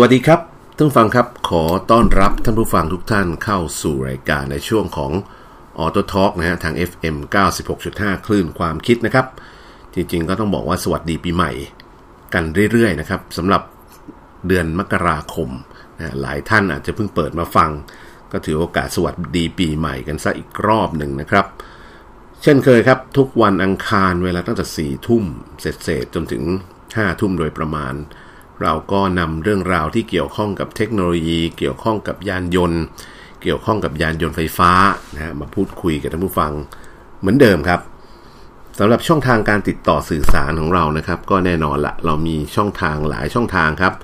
สวัสดีครับท่านผู้ฟังครับขอต้อนรับท่านผู้ฟังทุกท่านเข้าสู่รายการในช่วงของ AutoTalk นะฮะทาง FM 96.5 คลื่นความคิดนะครับจริงๆก็ต้องบอกว่าสวัสดีปีใหม่กันเรื่อยๆนะครับสำหรับเดือนมกราคมนะหลายท่านอาจจะเพิ่งเปิดมาฟังก็ถือโอกาสสวัสดีปีใหม่กันซะอีกรอบหนึ่งนะครับเช่นเคยครับทุกวันอังคารเวลาตั้งแต่ 4 ทุ่มเสร็จจนถึง 5 ทุ่มโดยประมาณเราก็นำเรื่องราวที่เกี่ยวข้องกับเทคโนโลยีเกี่ยวข้องกับยานยนต์เกี่ยวข้องกับยานยนต์ไฟฟ้านะฮะมาพูดคุยกับท่านผู้ฟังเหมือนเดิมครับสำหรับช่องทางการติดต่อสื่อสารของเรานะครับก็แน่นอนละเรามีช่องทางหลายช่องทางครับ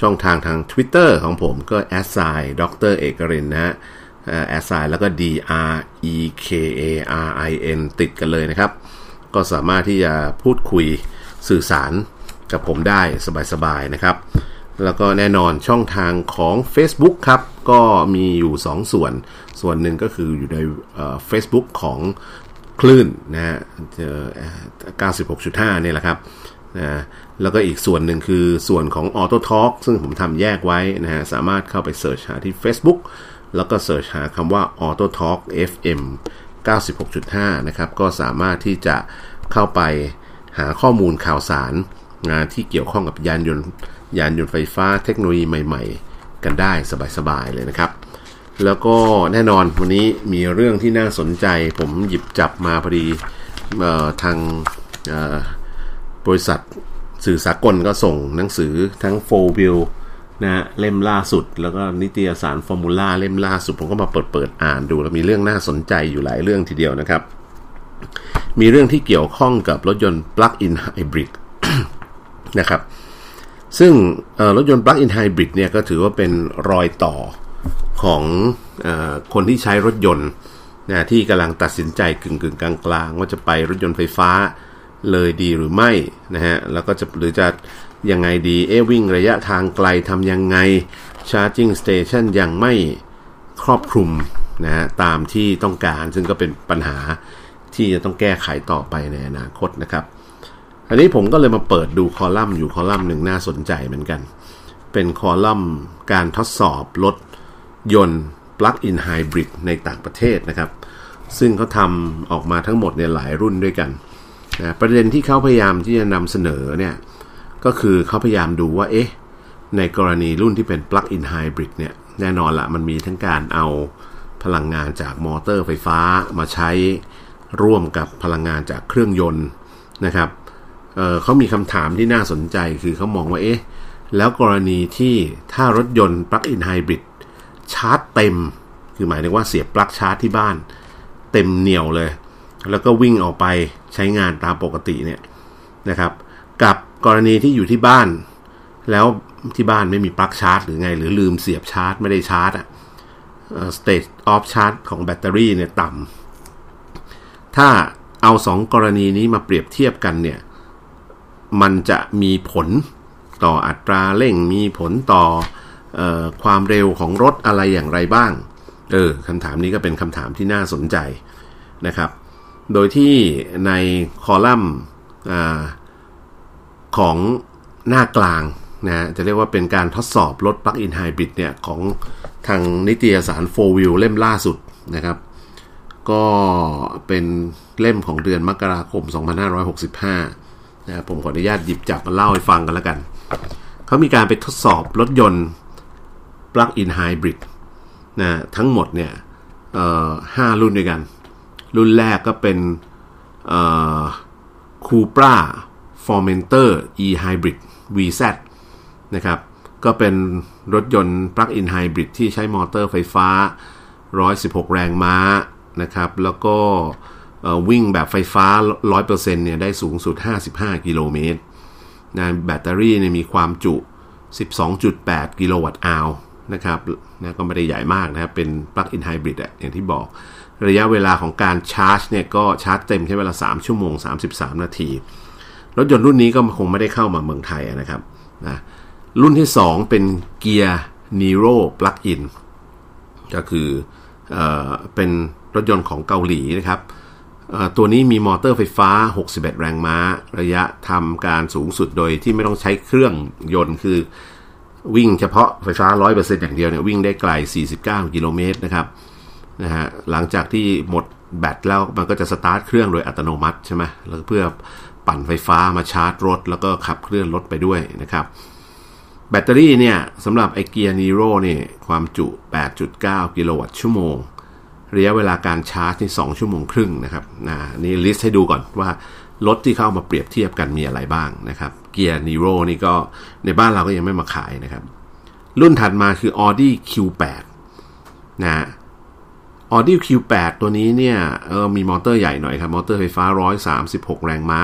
ช่องทางTwitter ของผมก็ @dr. เอกรินนะฮะแล้วก็ DREKARIN ติดกันเลยนะครับก็สามารถที่จะพูดคุยสื่อสารกับผมได้สบายๆนะครับแล้วก็แน่นอนช่องทางของ Facebook ครับก็มีอยู่2ส่วนหนึ่งก็คืออยู่ในFacebook ของคลื่นนะฮะ 96.5 เนี่ยแหละครับนะแล้วก็อีกส่วนหนึ่งคือส่วนของ AutoTalk ซึ่งผมทำแยกไว้นะฮะสามารถเข้าไปเสิร์ชหาที่ Facebook แล้วก็เสิร์ชหาคำว่า AutoTalk FM 96.5 นะครับก็สามารถที่จะเข้าไปหาข้อมูลข่าวสารงานที่เกี่ยวข้องกับยานยนต์ไฟฟ้าเทคโนโลยีใหม่ๆกันได้สบายๆเลยนะครับแล้วก็แน่นอนวันนี้มีเรื่องที่น่าสนใจผมหยิบจับมาพอดีทางบริษัทสื่อสากลก็ส่งหนังสือทั้ง 4Wheels นะฮะเล่มล่าสุดแล้วก็นิตยสาร Formula เล่มล่าสุดผมก็มาเปิดอ่านดูแล้วมีเรื่องน่าสนใจอยู่หลายเรื่องทีเดียวนะครับมีเรื่องที่เกี่ยวข้องกับรถยนต์ Plug in Hybrid นะครับซึ่งรถยนต์ Plug in Hybrid เนี่ยก็ถือว่าเป็นรอยต่อของคนที่ใช้รถยนต์นะที่กำลังตัดสินใจกึ่งกลางว่าจะไปรถยนต์ไฟฟ้าเลยดีหรือไม่นะฮะแล้วก็จะหรือจะยังไงดีวิ่งระยะทางไกลทำยังไง Charging Station ยังไม่ครอบคลุมนะฮะตามที่ต้องการซึ่งก็เป็นปัญหาที่จะต้องแก้ไขต่อไปในอนาคตนะครับอันนี้ผมก็เลยมาเปิดดูคอลัมน์หนึ่งน่าสนใจเหมือนกันเป็นคอลัมน์การทดสอบรถยนต์ Plug in Hybrid ในต่างประเทศนะครับซึ่งเขาทำออกมาทั้งหมดเนี่ยหลายรุ่นด้วยกันนะประเด็นที่เขาพยายามที่จะนำเสนอเนี่ยก็คือเขาพยายามดูว่าในกรณีรุ่นที่เป็น Plug in Hybrid เนี่ยแน่นอนละมันมีทั้งการเอาพลังงานจากมอเตอร์ไฟฟ้ามาใช้ร่วมกับพลังงานจากเครื่องยนต์นะครับเขามีคำถามที่น่าสนใจคือเขามองว่าแล้วกรณีที่ถ้ารถยนต์ Plug in Hybrid ชาร์จเต็มคือหมายถึงว่าเสียบปลั๊กชาร์จที่บ้านเต็มเหนี่ยวเลยแล้วก็วิ่งออกไปใช้งานตามปกติเนี่ยนะครับกับกรณีที่อยู่ที่บ้านแล้วที่บ้านไม่มีปลั๊กชาร์จหรือไงหรือลืมเสียบชาร์จไม่ได้ชาร์จstate of charge ของแบตเตอรี่เนี่ยต่ำถ้าเอา2กรณีนี้มาเปรียบเทียบกันเนี่ยมันจะมีผลต่ออัตราเร่งมีผลต่อความเร็วของรถอะไรอย่างไรบ้างคำถามนี้ก็เป็นคำถามที่น่าสนใจนะครับโดยที่ในคอลัมน์ของหน้ากลางนะจะเรียกว่าเป็นการทดสอบรถ Plug in Hybrid เนี่ยของทางนิตยสาร 4Wheels เล่มล่าสุดนะครับก็เป็นเล่มของเดือนมกราคม 2565นะผมขออนุญาตหยิบจับมาเล่าให้ฟังกันแล้วกันเขามีการไปทดสอบรถยนต์ Plug in Hybrid นะทั้งหมดเนี่ย5รุ่นด้วยกันรุ่นแรกก็เป็นCupra Formentor E-Hybrid VZ นะครับก็เป็นรถยนต์ Plug in Hybrid ที่ใช้มอเตอร์ไฟฟ้า116แรงม้านะครับแล้วก็วิ่งแบบไฟฟ้า 100% เนี่ยได้สูงสุด55กิโลเมตรนะแบตเตอรี่เนี่ยมีความจุ 12.8 กิโลวัตต์อาวนะครับนะก็ไม่ได้ใหญ่มากนะครับเป็น Plug in Hybrid อ่ะอย่างที่บอกระยะเวลาของการชาร์จเนี่ยก็ชาร์จเต็มใช้เวลา3ชั่วโมง33นาทีรถยนต์รุ่นนี้ก็คงไม่ได้เข้ามาเมืองไทยนะครับนะรุ่นที่2เป็นเกียร์ Niro Plug in ก็คือเป็นรถยนต์ของเกาหลีนะครับตัวนี้มีมอเตอร์ไฟฟ้า61แรงม้าระยะทำการสูงสุดโดยที่ไม่ต้องใช้เครื่องยนต์คือ วิ่งเฉพาะไฟฟ้า 100% อย่างเดียวเนี่ยวิ่งได้ไกล49กิโลเมตรนะครับนะฮะหลังจากที่หมดแบตแล้วมันก็จะสตาร์ทเครื่องโดยอัตโนมัติใช่ไหมแล้วเพื่อปั่นไฟฟ้ามาชาร์จรถแล้วก็ขับเคลื่อนรถไปด้วยนะครับแบตเตอรี่เนี่ยสำหรับไอเกียร์นีโร่เนี่ยความจุ 8.9 กิโลวัตต์ชั่วโมงระยะเวลาการชาร์จนี่2ชั่วโมงครึ่งนะครับนี่ลิสต์ให้ดูก่อนว่ารถที่เข้ามาเปรียบเทียบกันมีอะไรบ้างนะครับเกียร์นีโร่นี่ก็ในบ้านเราก็ยังไม่มาขายนะครับรุ่นถัดมาคือ Audi Q8 นะ Audi Q8 ตัวนี้เนี่ยมีมอเตอร์ใหญ่หน่อยครับมอเตอร์ไฟฟ้า136แรงม้า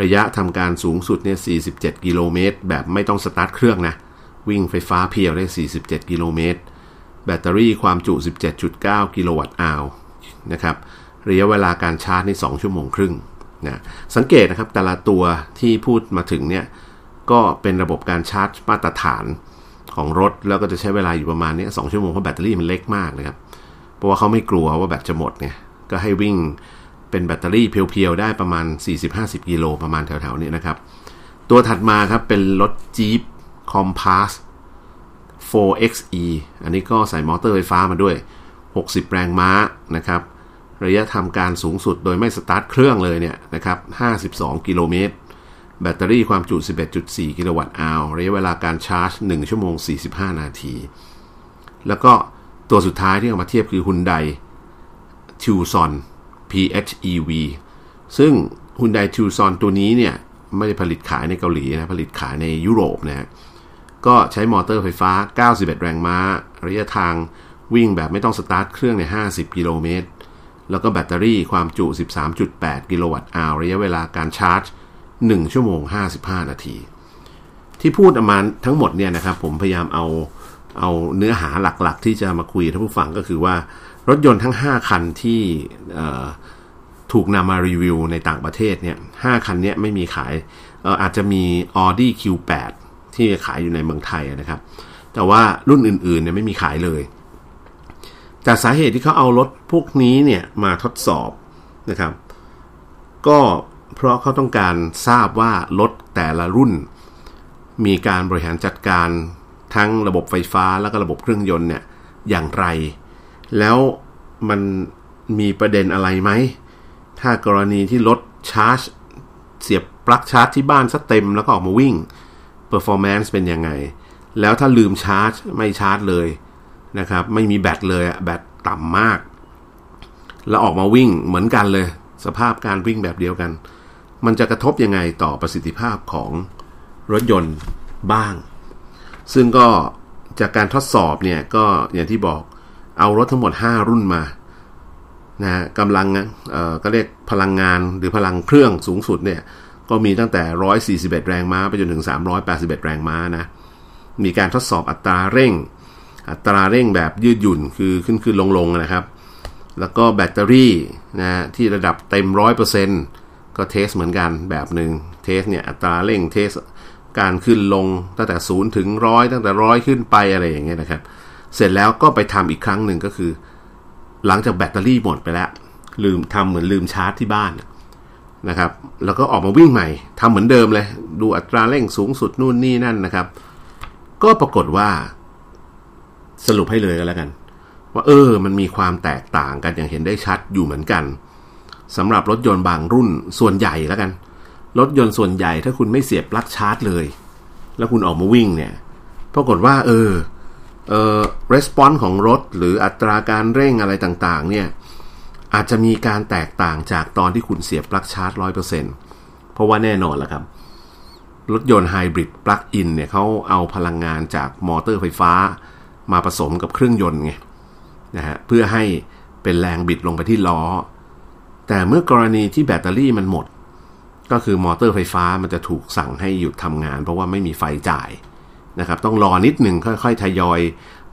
ระยะทำการสูงสุดเนี่ย47กิโลเมตรแบบไม่ต้องสตาร์ทเครื่องนะวิ่งไฟฟ้าเพียวได้47กิโลเมตรแบตเตอรี่ความจุ 17.9 กิโลวัตต์อาวนะครับระยะเวลาการชาร์จนี่2ชั่วโมงครึ่งนะสังเกตนะครับแต่ละตัวที่พูดมาถึงเนี่ยก็เป็นระบบการชาร์จมาตรฐานของรถแล้วก็จะใช้เวลาอยู่ประมาณนี้2ชั่วโมงเพราะแบตเตอรี่มันเล็กมากนะครับเพราะว่าเขาไม่กลัวว่าแบตจะหมดไงก็ให้วิ่งเป็นแบตเตอรี่เพียวๆได้ประมาณ 40-50 กิโลประมาณแถวๆนี้นะครับตัวถัดมาครับเป็นรถจี๊ป Compass 4xe อันนี้ก็ใส่มอเตอร์ไฟฟ้ามาด้วย60แรงม้านะครับระยะทำการสูงสุดโดยไม่สตาร์ทเครื่องเลยเนี่ยนะครับ52กิโลเมตรแบตเตอรี่ความจุ 11.4 กิโลวัตต์อาวระยะเวลาการชาร์จ1ชั่วโมง45นาทีแล้วก็ตัวสุดท้ายที่เอามาเทียบคือ Hyundai Tucson PHEV ซึ่ง Hyundai Tucson ตัวนี้เนี่ยไม่ได้ผลิตขายในเกาหลีนะผลิตขายในยุโรปนะฮะก็ใช้มอเตอร์ไฟฟ้า91แรงม้าระยะทางวิ่งแบบไม่ต้องสตาร์ทเครื่องใน50กิโลเมตรแล้วก็แบตเตอรี่ความจุ 13.8 กิโลวัตต์อาวระยะเวลาการชาร์จ1ชั่วโมง55นาทีที่พูดประมาณทั้งหมดเนี่ยนะครับผมพยายามเอาเนื้อหาหลักๆที่จะมาคุยท่านผู้ฟังก็คือว่ารถยนต์ทั้ง5คันที่ถูกนำมารีวิวในต่างประเทศเนี่ย5คันนี้ไม่มีขาย อาจจะมี Audi Q8 ที่ขายอยู่ในเมืองไทยนะครับแต่ว่ารุ่นอื่นๆเนี่ยไม่มีขายเลยแต่สาเหตุที่เขาเอารถพวกนี้เนี่ยมาทดสอบนะครับก็เพราะเขาต้องการทราบว่ารถแต่ละรุ่นมีการบริหารจัดการทั้งระบบไฟฟ้าและก็ระบบเครื่องยนต์เนี่ยอย่างไรแล้วมันมีประเด็นอะไรไหมถ้ากรณีที่รถชาร์จเสียบปลั๊กชาร์จที่บ้านซะเต็มแล้วก็ออกมาวิ่ง performance เป็นยังไงแล้วถ้าลืมชาร์จไม่ชาร์จเลยนะครับไม่มีแบตเลยแบตต่ำมากแล้วออกมาวิ่งเหมือนกันเลยสภาพการวิ่งแบบเดียวกันมันจะกระทบยังไงต่อประสิทธิภาพของรถยนต์บ้างซึ่งก็จากการทดสอบเนี่ยก็อย่างที่บอกเอารถทั้งหมด5รุ่นมานะฮะกำลังก็เรียกพลังงานหรือพลังเครื่องสูงสุดเนี่ยก็มีตั้งแต่141แรงม้าไปจนถึง381แรงม้านะมีการทดสอบอัตราเร่งแบบยืดหยุ่นคือขึ้นลงๆนะครับแล้วก็แบตเตอรี่นะที่ระดับเต็ม 100% ก็เทสเหมือนกันแบบหนึ่งเทสเนี่ยอัตราเร่งเทสการขึ้นลงตั้งแต่0ถึง100ตั้งแต่100ขึ้นไปอะไรอย่างเงี้ยนะครับเสร็จแล้วก็ไปทำอีกครั้งหนึ่งก็คือหลังจากแบตเตอรี่หมดไปแล้วลืมทำเหมือนลืมชาร์จที่บ้านนะครับแล้วก็ออกมาวิ่งใหม่ทำเหมือนเดิมเลยดูอัตราเร่งสูงสุดนู่นนี่นั่นนะครับก็ปรากฏว่าสรุปให้เลยก็แล้วกันว่ามันมีความแตกต่างกันอย่างเห็นได้ชัดอยู่เหมือนกันสำหรับรถยนต์บางรุ่นส่วนใหญ่แล้วกันรถยนต์ส่วนใหญ่ถ้าคุณไม่เสียบปลั๊กชาร์จเลยแล้วคุณออกมาวิ่งเนี่ยปรากฏว่าresponse ของรถหรืออัตราการเร่งอะไรต่างๆเนี่ยอาจจะมีการแตกต่างจากตอนที่คุณเสียบปลั๊กชาร์จ 100% เพราะว่าแน่นอนล่ะครับรถยนต์ไฮบริด Plug in เนี่ยเขาเอาพลังงานจากมอเตอร์ไฟฟ้ามาผสมกับเครื่องยนต์ไงนะฮะเพื่อให้เป็นแรงบิดลงไปที่ล้อแต่เมื่อกรณีที่แบตเตอรี่มันหมดก็คือมอเตอร์ไฟฟ้ามันจะถูกสั่งให้หยุดทำงานเพราะว่าไม่มีไฟจ่ายนะครับต้องรอนิดหนึ่งค่อยๆทยอย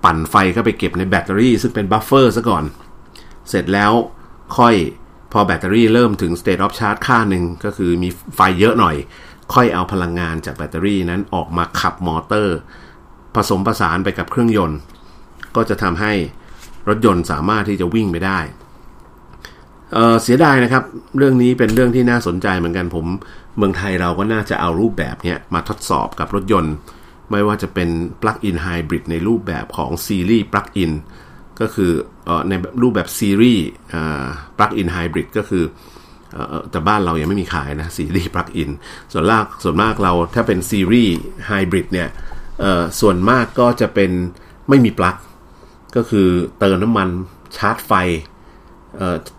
ปั่นไฟเข้าไปเก็บในแบตเตอรี่ซึ่งเป็นบัฟเฟอร์ซะก่อนเสร็จแล้วค่อยพอแบตเตอรี่เริ่มถึง state of charge ค่าหนึ่งก็คือมีไฟเยอะหน่อยค่อยเอาพลังงานจากแบตเตอรี่นั้นออกมาขับมอเตอร์ผสมผสานไปกับเครื่องยนต์ก็จะทำให้รถยนต์สามารถที่จะวิ่งไปได้เสียดายนะครับเรื่องนี้เป็นเรื่องที่น่าสนใจเหมือนกันผมเมืองไทยเราก็น่าจะเอารูปแบบนี้มาทดสอบกับรถยนต์ ไม่ว่าจะเป็น Plug in Hybrid ในรูปแบบของซีรีส์ Plug in ก็คือในรูปแบบซีรีส์ Plug in Hybrid ก็คือแต่บ้านเรายังไม่มีขายนะซีรีส์ Plug in ส่วนมากเราถ้าเป็นซีรีส์ Hybrid เนี่ยส่วนมากก็จะเป็นไม่มีปลั๊กก็คือเติมน้ำมันชาร์จไฟ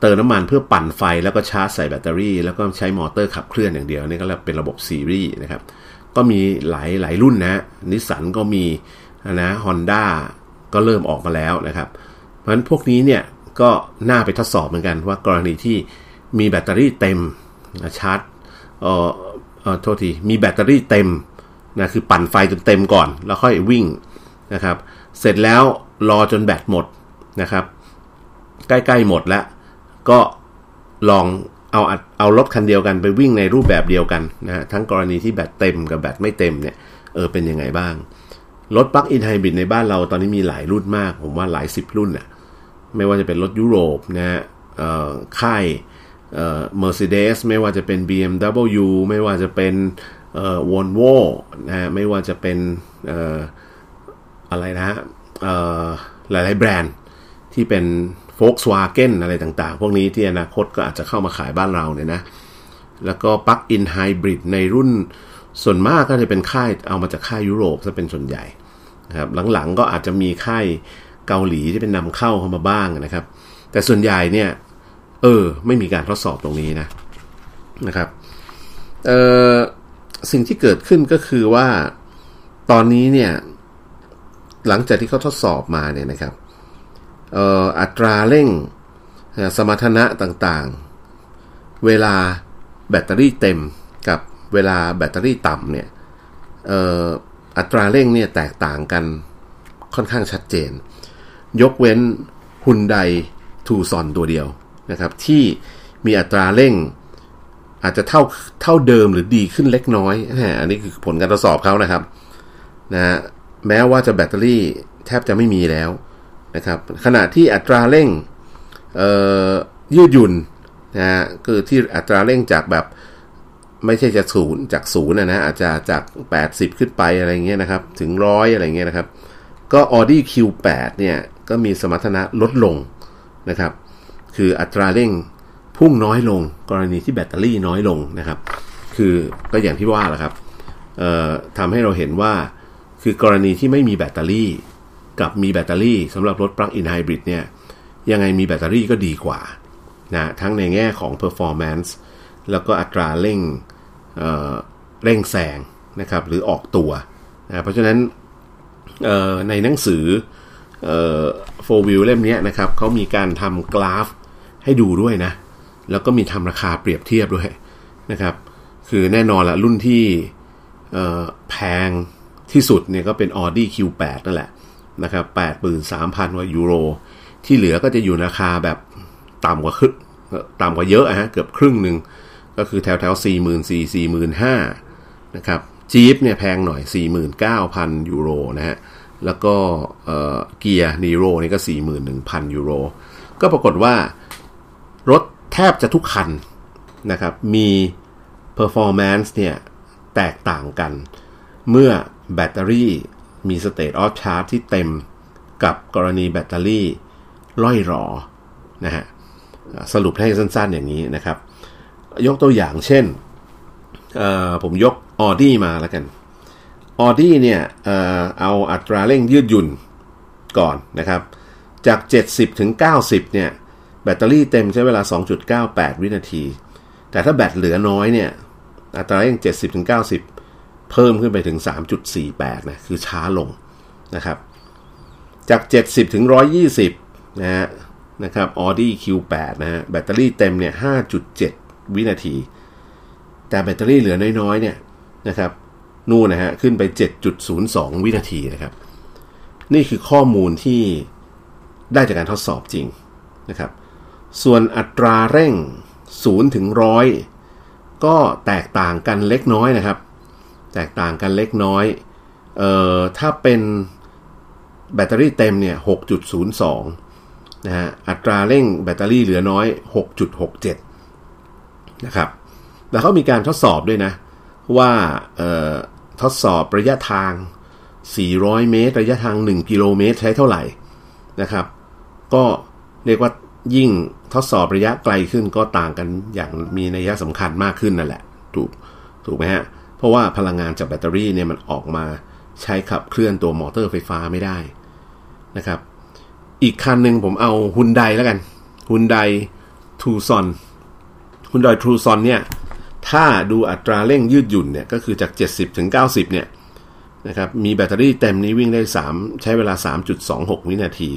เติมน้ำมันเพื่อปั่นไฟแล้วก็ชาร์จใส่แบตเตอรี่แล้วก็ใช้มอเตอร์ขับเคลื่อนอย่างเดียวนี่ก็เป็นระบบซีรีส์นะครับก็มีหลายรุ่นนะนิสสันก็มีนะฮอนด้าก็เริ่มออกมาแล้วนะครับเพราะฉะนั้นพวกนี้เนี่ยก็น่าไปทดสอบเหมือนกันว่ากรณีที่มีแบตเตอรี่เต็มชาร์จมีแบตเตอรี่เต็มนะคือปั่นไฟจนเต็มก่อนแล้วค่อยวิ่งนะครับเสร็จแล้วรอจนแบตหมดนะครับใกล้ๆหมดแล้วก็ลองเอารถคันเดียวกันไปวิ่งในรูปแบบเดียวกันนะฮะทั้งกรณีที่แบตเต็มกับแบตไม่เต็มเนี่ยเป็นยังไงบ้างรถ Plug in Hybrid ในบ้านเราตอนนี้มีหลายรุ่นมากผมว่าหลาย10รุ่นน่ะไม่ว่าจะเป็นรถยุโรปนะฮะค่ายMercedes ไม่ว่าจะเป็น BMW ไม่ว่าจะเป็นVolvo นะฮะไม่ว่าจะเป็นอะไรนะฮะหลายๆแบรนด์ที่เป็น Volkswagen อะไรต่างๆพวกนี้ที่อนาคตก็อาจจะเข้ามาขายบ้านเราเนี่ยนะแล้วก็ Plug in Hybrid ในรุ่นส่วนมากก็จะเป็นค่ายเอามาจากค่ายยุโรปซะเป็นส่วนใหญ่นะครับหลังๆก็อาจจะมีค่ายเกาหลีที่เป็นนำเข้าเข้ามาบ้างนะครับแต่ส่วนใหญ่เนี่ยไม่มีการทดสอบตรงนี้นะครับสิ่งที่เกิดขึ้นก็คือว่าตอนนี้เนี่ยหลังจากที่เขาทดสอบมาเนี่ยนะครับอัตราเร่งสมรรถนะต่างๆเวลาแบตเตอรี่เต็มกับเวลาแบตเตอรี่ต่ำเนี่ยอัตราเร่งเนี่ยแตกต่างกันค่อนข้างชัดเจนยกเว้น Hyundai Tucson ตัวเดียวนะครับที่มีอัตราเร่งอาจจะเท่าเดิมหรือดีขึ้นเล็กน้อยอันนี้คือผลการทดสอบเขานะครับนะแม้ว่าจะแบตเตอรี่แทบจะไม่มีแล้วนะครับขณะที่อัตราเร่งยืดหยุ่นนะฮะคือที่อัตราเร่งจากแบบไม่ใช่จะ0จาก0นะอาจจะจาก80ขึ้นไปอะไรเงี้ยนะครับถึง100อะไรเงี้ยนะครับก็ Audi Q8 เนี่ยก็มีสมรรถนะลดลงนะครับคืออัตราเร่งพุ่งน้อยลงกรณีที่แบตเตอรี่น้อยลงนะครับคือก็อย่างที่ว่าแหละครับทำให้เราเห็นว่าคือกรณีที่ไม่มีแบตเตอรี่กับมีแบตเตอรี่สำหรับรถ Plug in Hybrid เนี่ยยังไงมีแบตเตอรี่ก็ดีกว่านะทั้งในแง่ของ performance แล้วก็อัตราเร่งแซงนะครับหรือออกตัวนะเพราะฉะนั้นในหนังสือ4Wheel เล่มนี้นะครับเขามีการทำกราฟให้ดูด้วยนะแล้วก็มีทำราคาเปรียบเทียบด้วยนะครับคือแน่นอนละรุ่นที่แพงที่สุดเนี่ยก็เป็น Audi Q8 นั่นแหละนะครับ 83,000 กว่ายูโรที่เหลือก็จะอยู่ราคาแบบต่ำกว่าเยอะฮะเกือบครึ่งนึงก็คือแถวๆ 44,000 45,000 นะครับจี๊ปเนี่ยแพงหน่อย 49,000 ยูโรนะฮะแล้วก็เกียร์นีโร่นี่ก็ 41,000 ยูโรก็ปรากฏว่ารถแทบจะทุกคันนะครับมี performance เนี่ยแตกต่างกันเมื่อแบตเตอรี่มี state of charge ที่เต็มกับกรณีแบตเตอรี่ร่อยหรอนะฮะสรุปให้สั้นๆอย่างนี้นะครับยกตัวอย่างเช่นผมยก Audi มาแล้วกัน Audi เนี่ยเอาอัตราเร่งยืดหยุ่นก่อนนะครับจาก70ถึง90เนี่ยแบตเตอรี่เต็มใช้เวลา 2.98 วินาทีแต่ถ้าแบตเหลือน้อยเนี่ยอัตราเร่ง 70-90 เพิ่มขึ้นไปถึง 3.48 นะคือช้าลงนะครับจาก 70-120 นะครับ Audi Q8 นะฮะแบตเตอรี่เต็มเนี่ย 5.7 วินาทีแต่แบตเตอรี่เหลือน้อยๆเนี่ยนะครับนู่นนะฮะขึ้นไป 7.02 วินาทีนะครับนี่คือข้อมูลที่ได้จากการทดสอบจริงนะครับส่วนอัตราเร่ง0ถึง100ก็แตกต่างกันเล็กน้อยนะครับแตกต่างกันเล็กน้อยถ้าเป็นแบตเตอรี่เต็มเนี่ย 6.02 นะฮะอัตราเร่งแบตเตอรี่เหลือน้อย 6.67 นะครับแล้วเขามีการทดสอบด้วยนะว่าทดสอบระยะทาง 400 เมตรระยะทาง1กิโลเมตรใช้เท่าไหร่นะครับก็เรียกว่ายิ่งทดสอบระยะไกลขึ้นก็ต่างกันอย่างมีนัยสำคัญมากขึ้นนั่นแหละถูกไหมฮะเพราะว่าพลังงานจากแบตเตอรี่เนี่ยมันออกมาใช้ขับเคลื่อนตัวมอเตอร์ไฟฟ้าไม่ได้นะครับอีกคันหนึ่งผมเอา Hyundai แล้วกัน Hyundai Tucson Hyundai Tucson เนี่ยถ้าดูอัตราเร่งยืดหยุ่นเนี่ยก็คือจาก70ถึง90เนี่ยนะครับมีแบตเตอรี่เต็มนี้วิ่งได้ใช้เวลา 3.26 วินาที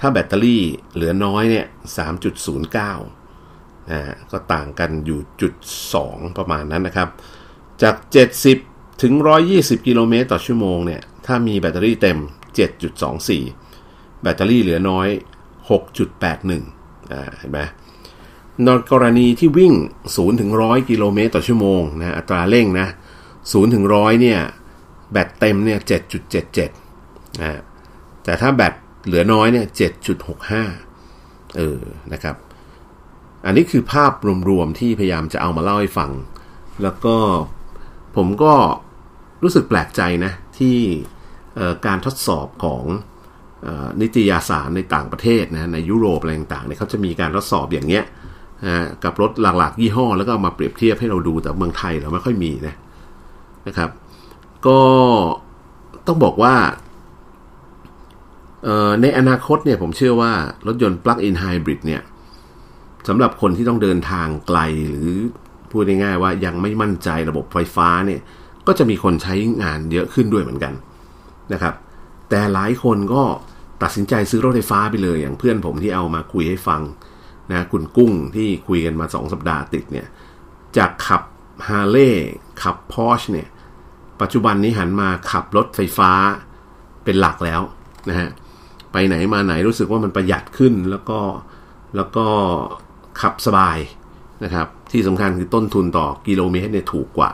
ถ้าแบตเตอรี่เหลือน้อยเนี่ย 3.09 ก็ต่างกันอยู่ 0.2 ประมาณนั้นนะครับจาก70ถึง120กิโลเมตรต่อชั่วโมงเนี่ยถ้ามีแบตเตอรี่เต็ม 7.24 แบตเตอรี่เหลือน้อย 6.81 เห็นไหมในกรณีที่วิ่ง 0-100 กิโลเมตรต่อชั่วโมงนะอัตราเร่งนะ 0-100 เนี่ยแบตเต็มเนี่ย 7.77 แต่ถ้าแบตเหลือน้อยเนี่ย 7.65 นะครับอันนี้คือภาพรวมๆที่พยายามจะเอามาเล่าให้ฟังแล้วก็ผมก็รู้สึกแปลกใจนะที่การทดสอบของนิตยสารในต่างประเทศนะในยุโรปอะไรต่างๆเนี่ยเขาจะมีการทดสอบอย่างเงี้ยกับรถหลักๆยี่ห้อแล้วก็เอามาเปรียบเทียบให้เราดูแต่เมืองไทยเราไม่ค่อยมีนะครับก็ต้องบอกว่าในอนาคตเนี่ยผมเชื่อว่ารถยนต์ Plug in Hybrid เนี่ยสำหรับคนที่ต้องเดินทางไกลหรือพูดง่ายๆว่ายังไม่มั่นใจระบบไฟฟ้าเนี่ยก็จะมีคนใช้งานเยอะขึ้นด้วยเหมือนกันนะครับแต่หลายคนก็ตัดสินใจซื้อรถไฟฟ้าไปเลยอย่างเพื่อนผมที่เอามาคุยให้ฟังนะคุณกุ้งที่คุยกันมา2สัปดาห์ติดเนี่ยจากขับ Harley ขับ Porsche เนี่ยปัจจุบันนี้หันมาขับรถไฟฟ้าเป็นหลักแล้วนะฮะไปไหนมาไหนรู้สึกว่ามันประหยัดขึ้นแล้วก็ขับสบายนะครับที่สำคัญคือต้นทุนต่อกิโลเมตรเนี่ยถูกกว่า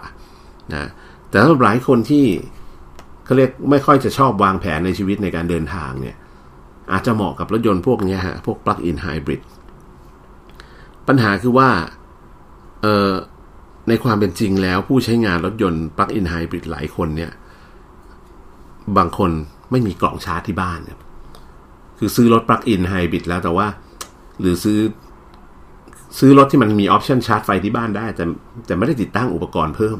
นะแต่สำหรับหลายคนที่เขาเรียกไม่ค่อยจะชอบวางแผนในชีวิตในการเดินทางเนี่ยอาจจะเหมาะกับรถยนต์พวกนี้ฮะพวก Plug in Hybrid ปัญหาคือว่าในความเป็นจริงแล้วผู้ใช้งานรถยนต์ Plug in Hybrid หลายคนเนี่ยบางคนไม่มีกล่องชาร์จที่บ้านคือซื้อรถ Plug in Hybrid แล้วแต่ว่าหรือซื้อรถที่มันมีออปชันชาร์จไฟที่บ้านได้แต่ไม่ได้ติดตั้งอุปกรณ์เพิ่ม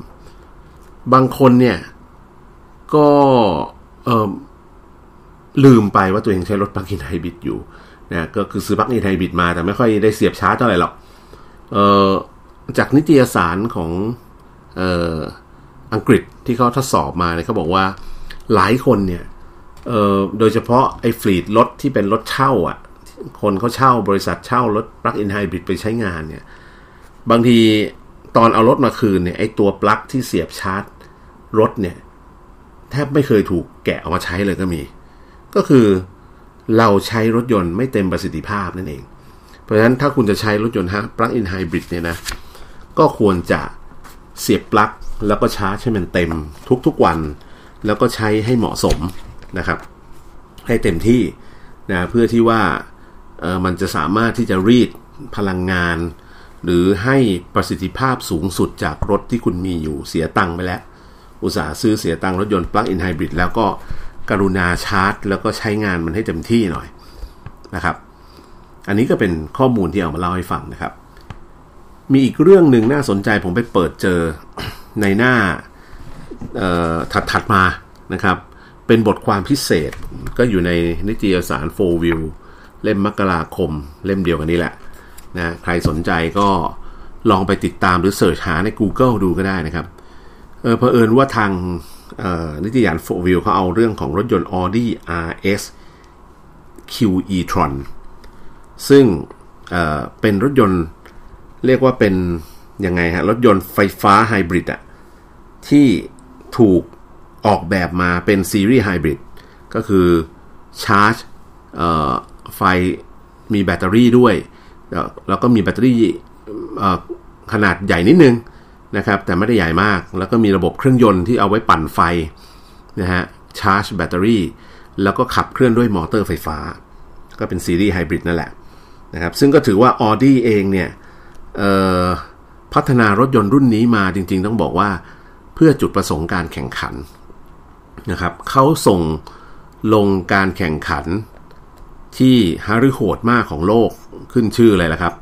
บางคนเนี่ยก็ลืมไปว่าตัวเองใช้รถ Plug in Hybrid อยู่นะก็คือซื้อ Plug in Hybrid มาแต่ไม่ค่อยได้เสียบชาร์จเท่าไหร่หรอกจากนิตยสารของอังกฤษที่เขาทดสอบมาเนี่ยเขาบอกว่าหลายคนเนี่ยโดยเฉพาะไอ้ฟลีตรถที่เป็นรถเช่าอ่ะคนเขาเช่าบริษัทเช่ารถ Plug in Hybrid ไปใช้งานเนี่ยบางทีตอนเอารถมาคืนเนี่ยไอ้ตัวปลั๊กที่เสียบชาร์จรถเนี่ยแทบไม่เคยถูกแกะออกมาใช้เลยก็มีก็คือเราใช้รถยนต์ไม่เต็มประสิทธิภาพนั่นเองเพราะฉะนั้นถ้าคุณจะใช้รถยนต์ Plug in Hybrid เนี่ยนะก็ควรจะเสียบปลั๊กแล้วก็ชาร์จให้มันเต็มทุกๆวันแล้วก็ใช้ให้เหมาะสมนะครับให้เต็มที่นะเพื่อที่ว่ามันจะสามารถที่จะรีดพลังงานหรือให้ประสิทธิภาพสูงสุดจากรถที่คุณมีอยู่เสียตังค์ไปแล้วอุตส่าห์ซื้อเสียตังค์รถยนต์ Plug in Hybrid แล้วก็กรุณาชาร์จแล้วก็ใช้งานมันให้เต็มที่หน่อยนะครับอันนี้ก็เป็นข้อมูลที่เอามาเล่าให้ฟังนะครับมีอีกเรื่องหนึ่งน่าสนใจผมไปเปิดเจอในหน้าถัดมานะครับเป็นบทความพิเศษก็อยู่ในนิตยสาร 4Wheels เล่มมกราคมเล่มเดียวกันนี้แหละนะใครสนใจก็ลองไปติดตามหรือเสิร์ชหาใน Google ดูก็ได้นะครับเผอิญว่าทางนิตยสาร 4Wheels เขาเอาเรื่องของรถยนต์ Audi RS Q e-tron ซึ่งเป็นรถยนต์เรียกว่าเป็นยังไงฮะรถยนต์ไฟฟ้าไฮบริดอะที่ถูกออกแบบมาเป็นซีรีส์ไฮบริดก็คือชาร์จไฟมีแบตเตอรี่ด้วยแล้วก็มีแบตเตอรี่ขนาดใหญ่นิดนึงนะครับแต่ไม่ได้ใหญ่มากแล้วก็มีระบบเครื่องยนต์ที่เอาไว้ปั่นไฟนะฮะชาร์จแบตเตอรี่แล้วก็ขับเคลื่อนด้วยมอเตอร์ไฟฟ้าก็เป็นซีรีส์ไฮบริดนั่นแหละนะครับซึ่งก็ถือว่า Audi เองเนี่ยพัฒนารถยนต์รุ่นนี้มาจริงๆต้องบอกว่าเพื่อจุดประสงค์การแข่งขัน นะครับเขาส่งลงการแข่งขันที่ฮาริโหดมากของโลกขึ้นชื่ออะไรล่ะครับ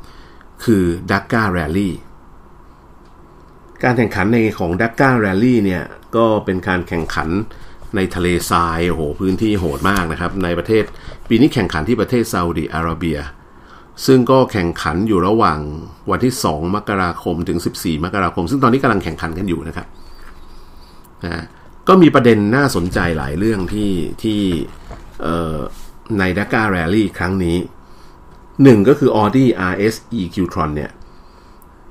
คือ Dakar Rally การแข่งขันในของ Dakar Rally เนี่ยก็เป็นการแข่งขันในทะเลทรายโอ้โหพื้นที่โหดมากนะครับในประเทศปีนี้แข่งขันที่ประเทศซาอุดิอาระเบียซึ่งก็แข่งขันอยู่ระหว่างวันที่2มกราคมถึง14มกราคมซึ่งตอนนี้กำลังแข่งขันกันอยู่นะครับก็มีประเด็นน่าสนใจหลายเรื่องที่ใน Dakar Rally ครั้งนี้1ก็คือ Audi RS e-tron เนี่ย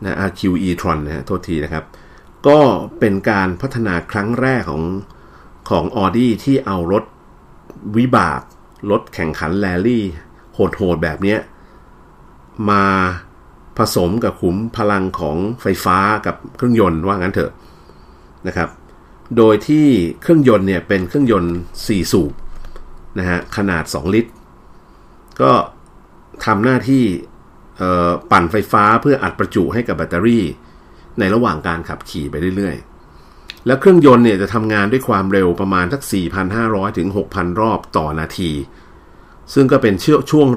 นะ RQ e-tron นะโทษทีนะครับก็เป็นการพัฒนาครั้งแรกของ Audi ที่เอารถวิบากรถแข่งขันแรลลี่โหดๆแบบเนี้ยมาผสมกับขุมพลังของไฟฟ้ากับเครื่องยนต์ว่างั้นเถอะนะครับโดยที่เครื่องยนต์เนี่ยเป็นเครื่องยนต์4สูบนะฮะขนาด2ลิตรก็ทำหน้าที่ปั่นไฟฟ้าเพื่ออัดประจุให้กับแบตเตอรี่ในระหว่างการขับขี่ไปเรื่อยๆแล้วเครื่องยนต์เนี่ยจะทำงานด้วยความเร็วประมาณสัก 4,500 ถึง 6,000 รอบต่อนาทีซึ่งก็เป็นช่วง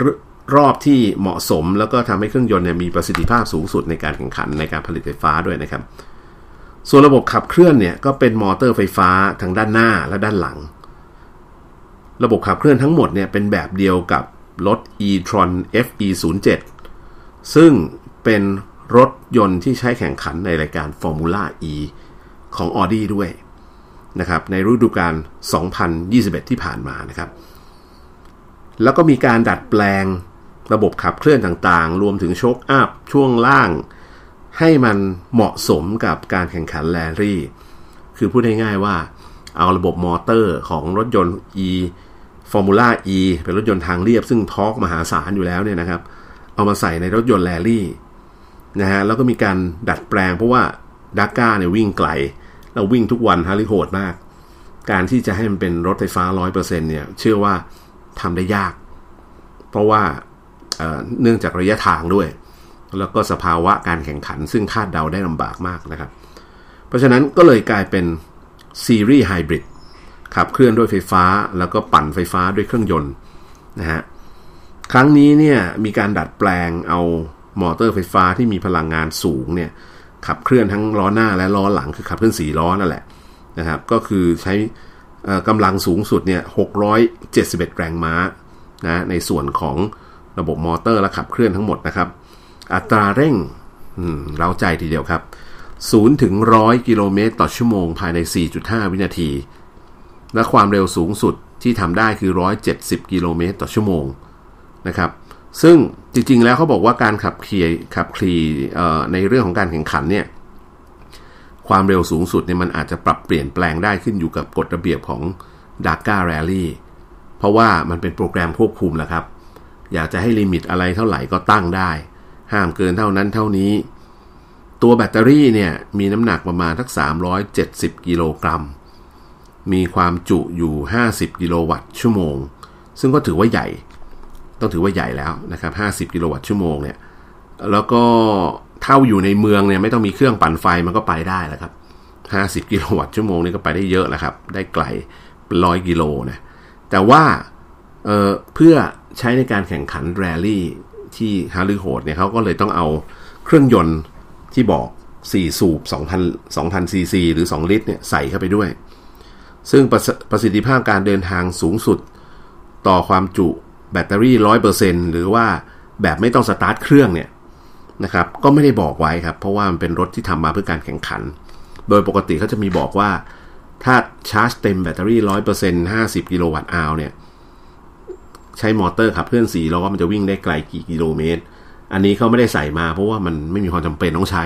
รอบที่เหมาะสมแล้วก็ทำให้เครื่องยนต์เนี่ยมีประสิทธิภาพสูงสุดในการแข่งขันในการผลิตไฟฟ้าด้วยนะครับส่วนระบบขับเคลื่อนเนี่ยก็เป็นมอเตอร์ไฟฟ้าทั้งด้านหน้าและด้านหลังระบบขับเคลื่อนทั้งหมดเนี่ยเป็นแบบเดียวกับรถ e-tron FE07 ซึ่งเป็นรถยนต์ที่ใช้แข่งขันในรายการ Formula E ของ Audi ด้วยนะครับในฤดูกาล2021ที่ผ่านมานะครับแล้วก็มีการดัดแปลงระบบขับเคลื่อนต่างๆรวมถึงโช๊คอัพช่วงล่างให้มันเหมาะสมกับการแข่งขันแรลลี่คือพูดง่ายๆว่าเอาระบบมอเตอร์ของรถยนต์ E Formula E เป็นรถยนต์ทางเรียบซึ่งทอร์กมหาศาลอยู่แล้วเนี่ยนะครับเอามาใส่ในรถยนต์แรลลี่นะฮะแล้วก็มีการดัดแปลงเพราะว่า Dakar เนี่ยวิ่งไกลแล้ววิ่งทุกวันฮาริโหดมากการที่จะให้มันเป็นรถไฟฟ้า 100% เนี่ยเชื่อว่าทำได้ยากเพราะว่าเนื่องจากระยะทางด้วยแล้วก็สภาวะการแข่งขันซึ่งคาดเดาได้ลำบากมากนะครับเพราะฉะนั้นก็เลยกลายเป็นซีรีส์ไฮบริดขับเคลื่อนด้วยไฟฟ้าแล้วก็ปั่นไฟฟ้าด้วยเครื่องยนต์นะฮะครั้งนี้เนี่ยมีการดัดแปลงเอามอเตอร์ไฟฟ้าที่มีพลังงานสูงเนี่ยขับเคลื่อนทั้งล้อหน้าและล้อหลังคือขับเคลื่อน4ล้อนั่นแหละนะครับก็คือใช้กำลังสูงสุดเนี่ย671แรงม้านะในส่วนของระบบมอเตอร์และขับเคลื่อนทั้งหมดนะครับอัตราเร่งเร้าใจทีเดียวครับ0ถึง100กิโลเมตรต่อชั่วโมงภายใน 4.5 วินาทีและความเร็วสูงสุดที่ทำได้คือ170กิโลเมตรต่อชั่วโมงนะครับซึ่งจริงๆแล้วเขาบอกว่าการขับขี่ในเรื่องของการแข่งขันเนี่ยความเร็วสูงสุดเนี่ยมันอาจจะปรับเปลี่ยนแปลงได้ขึ้นอยู่กับกฎระเบียบของ Dakar Rally เพราะว่ามันเป็นโปรแกรมควบคุมแหละครับอยากจะให้ลิมิตอะไรเท่าไหร่ก็ตั้งได้ห้ามเกินเท่านั้นเท่านี้ตัวแบตเตอรี่เนี่ยมีน้ำหนักประมาณสัก370กิโลกรัมมีความจุอยู่50กิโลวัตต์ชั่วโมงซึ่งก็ถือว่าใหญ่ต้องถือว่าใหญ่แล้วนะครับ50กิโลวัตต์ชั่วโมงเนี่ยแล้วก็เท่าอยู่ในเมืองเนี่ยไม่ต้องมีเครื่องปั่นไฟมันก็ไปได้แล้วครับ50กิโลวัตต์ชั่วโมงนี่ก็ไปได้เยอะแล้วครับได้ไกลเป็น100กิโลนะแต่ว่าเพื่อใช้ในการแข่งขันแรลลี่ที่ฮาริโหดเนี่ยเขาก็เลยต้องเอาเครื่องยนต์ที่บอก4สูบ 2,000 ซีซีหรือ2ลิตรเนี่ยใส่เข้าไปด้วยซึ่งประสิทธิภาพการเดินทางสูงสุดต่อความจุแบตเตอรี่ 100% หรือว่าแบบไม่ต้องสตาร์ทเครื่องเนี่ยนะครับก็ไม่ได้บอกไว้ครับเพราะว่ามันเป็นรถที่ทำมาเพื่อการแข่งขันโดยปกติเขาจะมีบอกว่าถ้าชาร์จเต็มแบตเตอรี่ 100% 50 กิโลวัตต์ชั่วโมงเนี่ยใช้มอเตอร์ขับเคลื่อน4ล้อมันจะวิ่งได้ไกลกี่กิโลเมตรอันนี้เขาไม่ได้ใส่มาเพราะว่ามันไม่มีความจำเป็นต้องใช้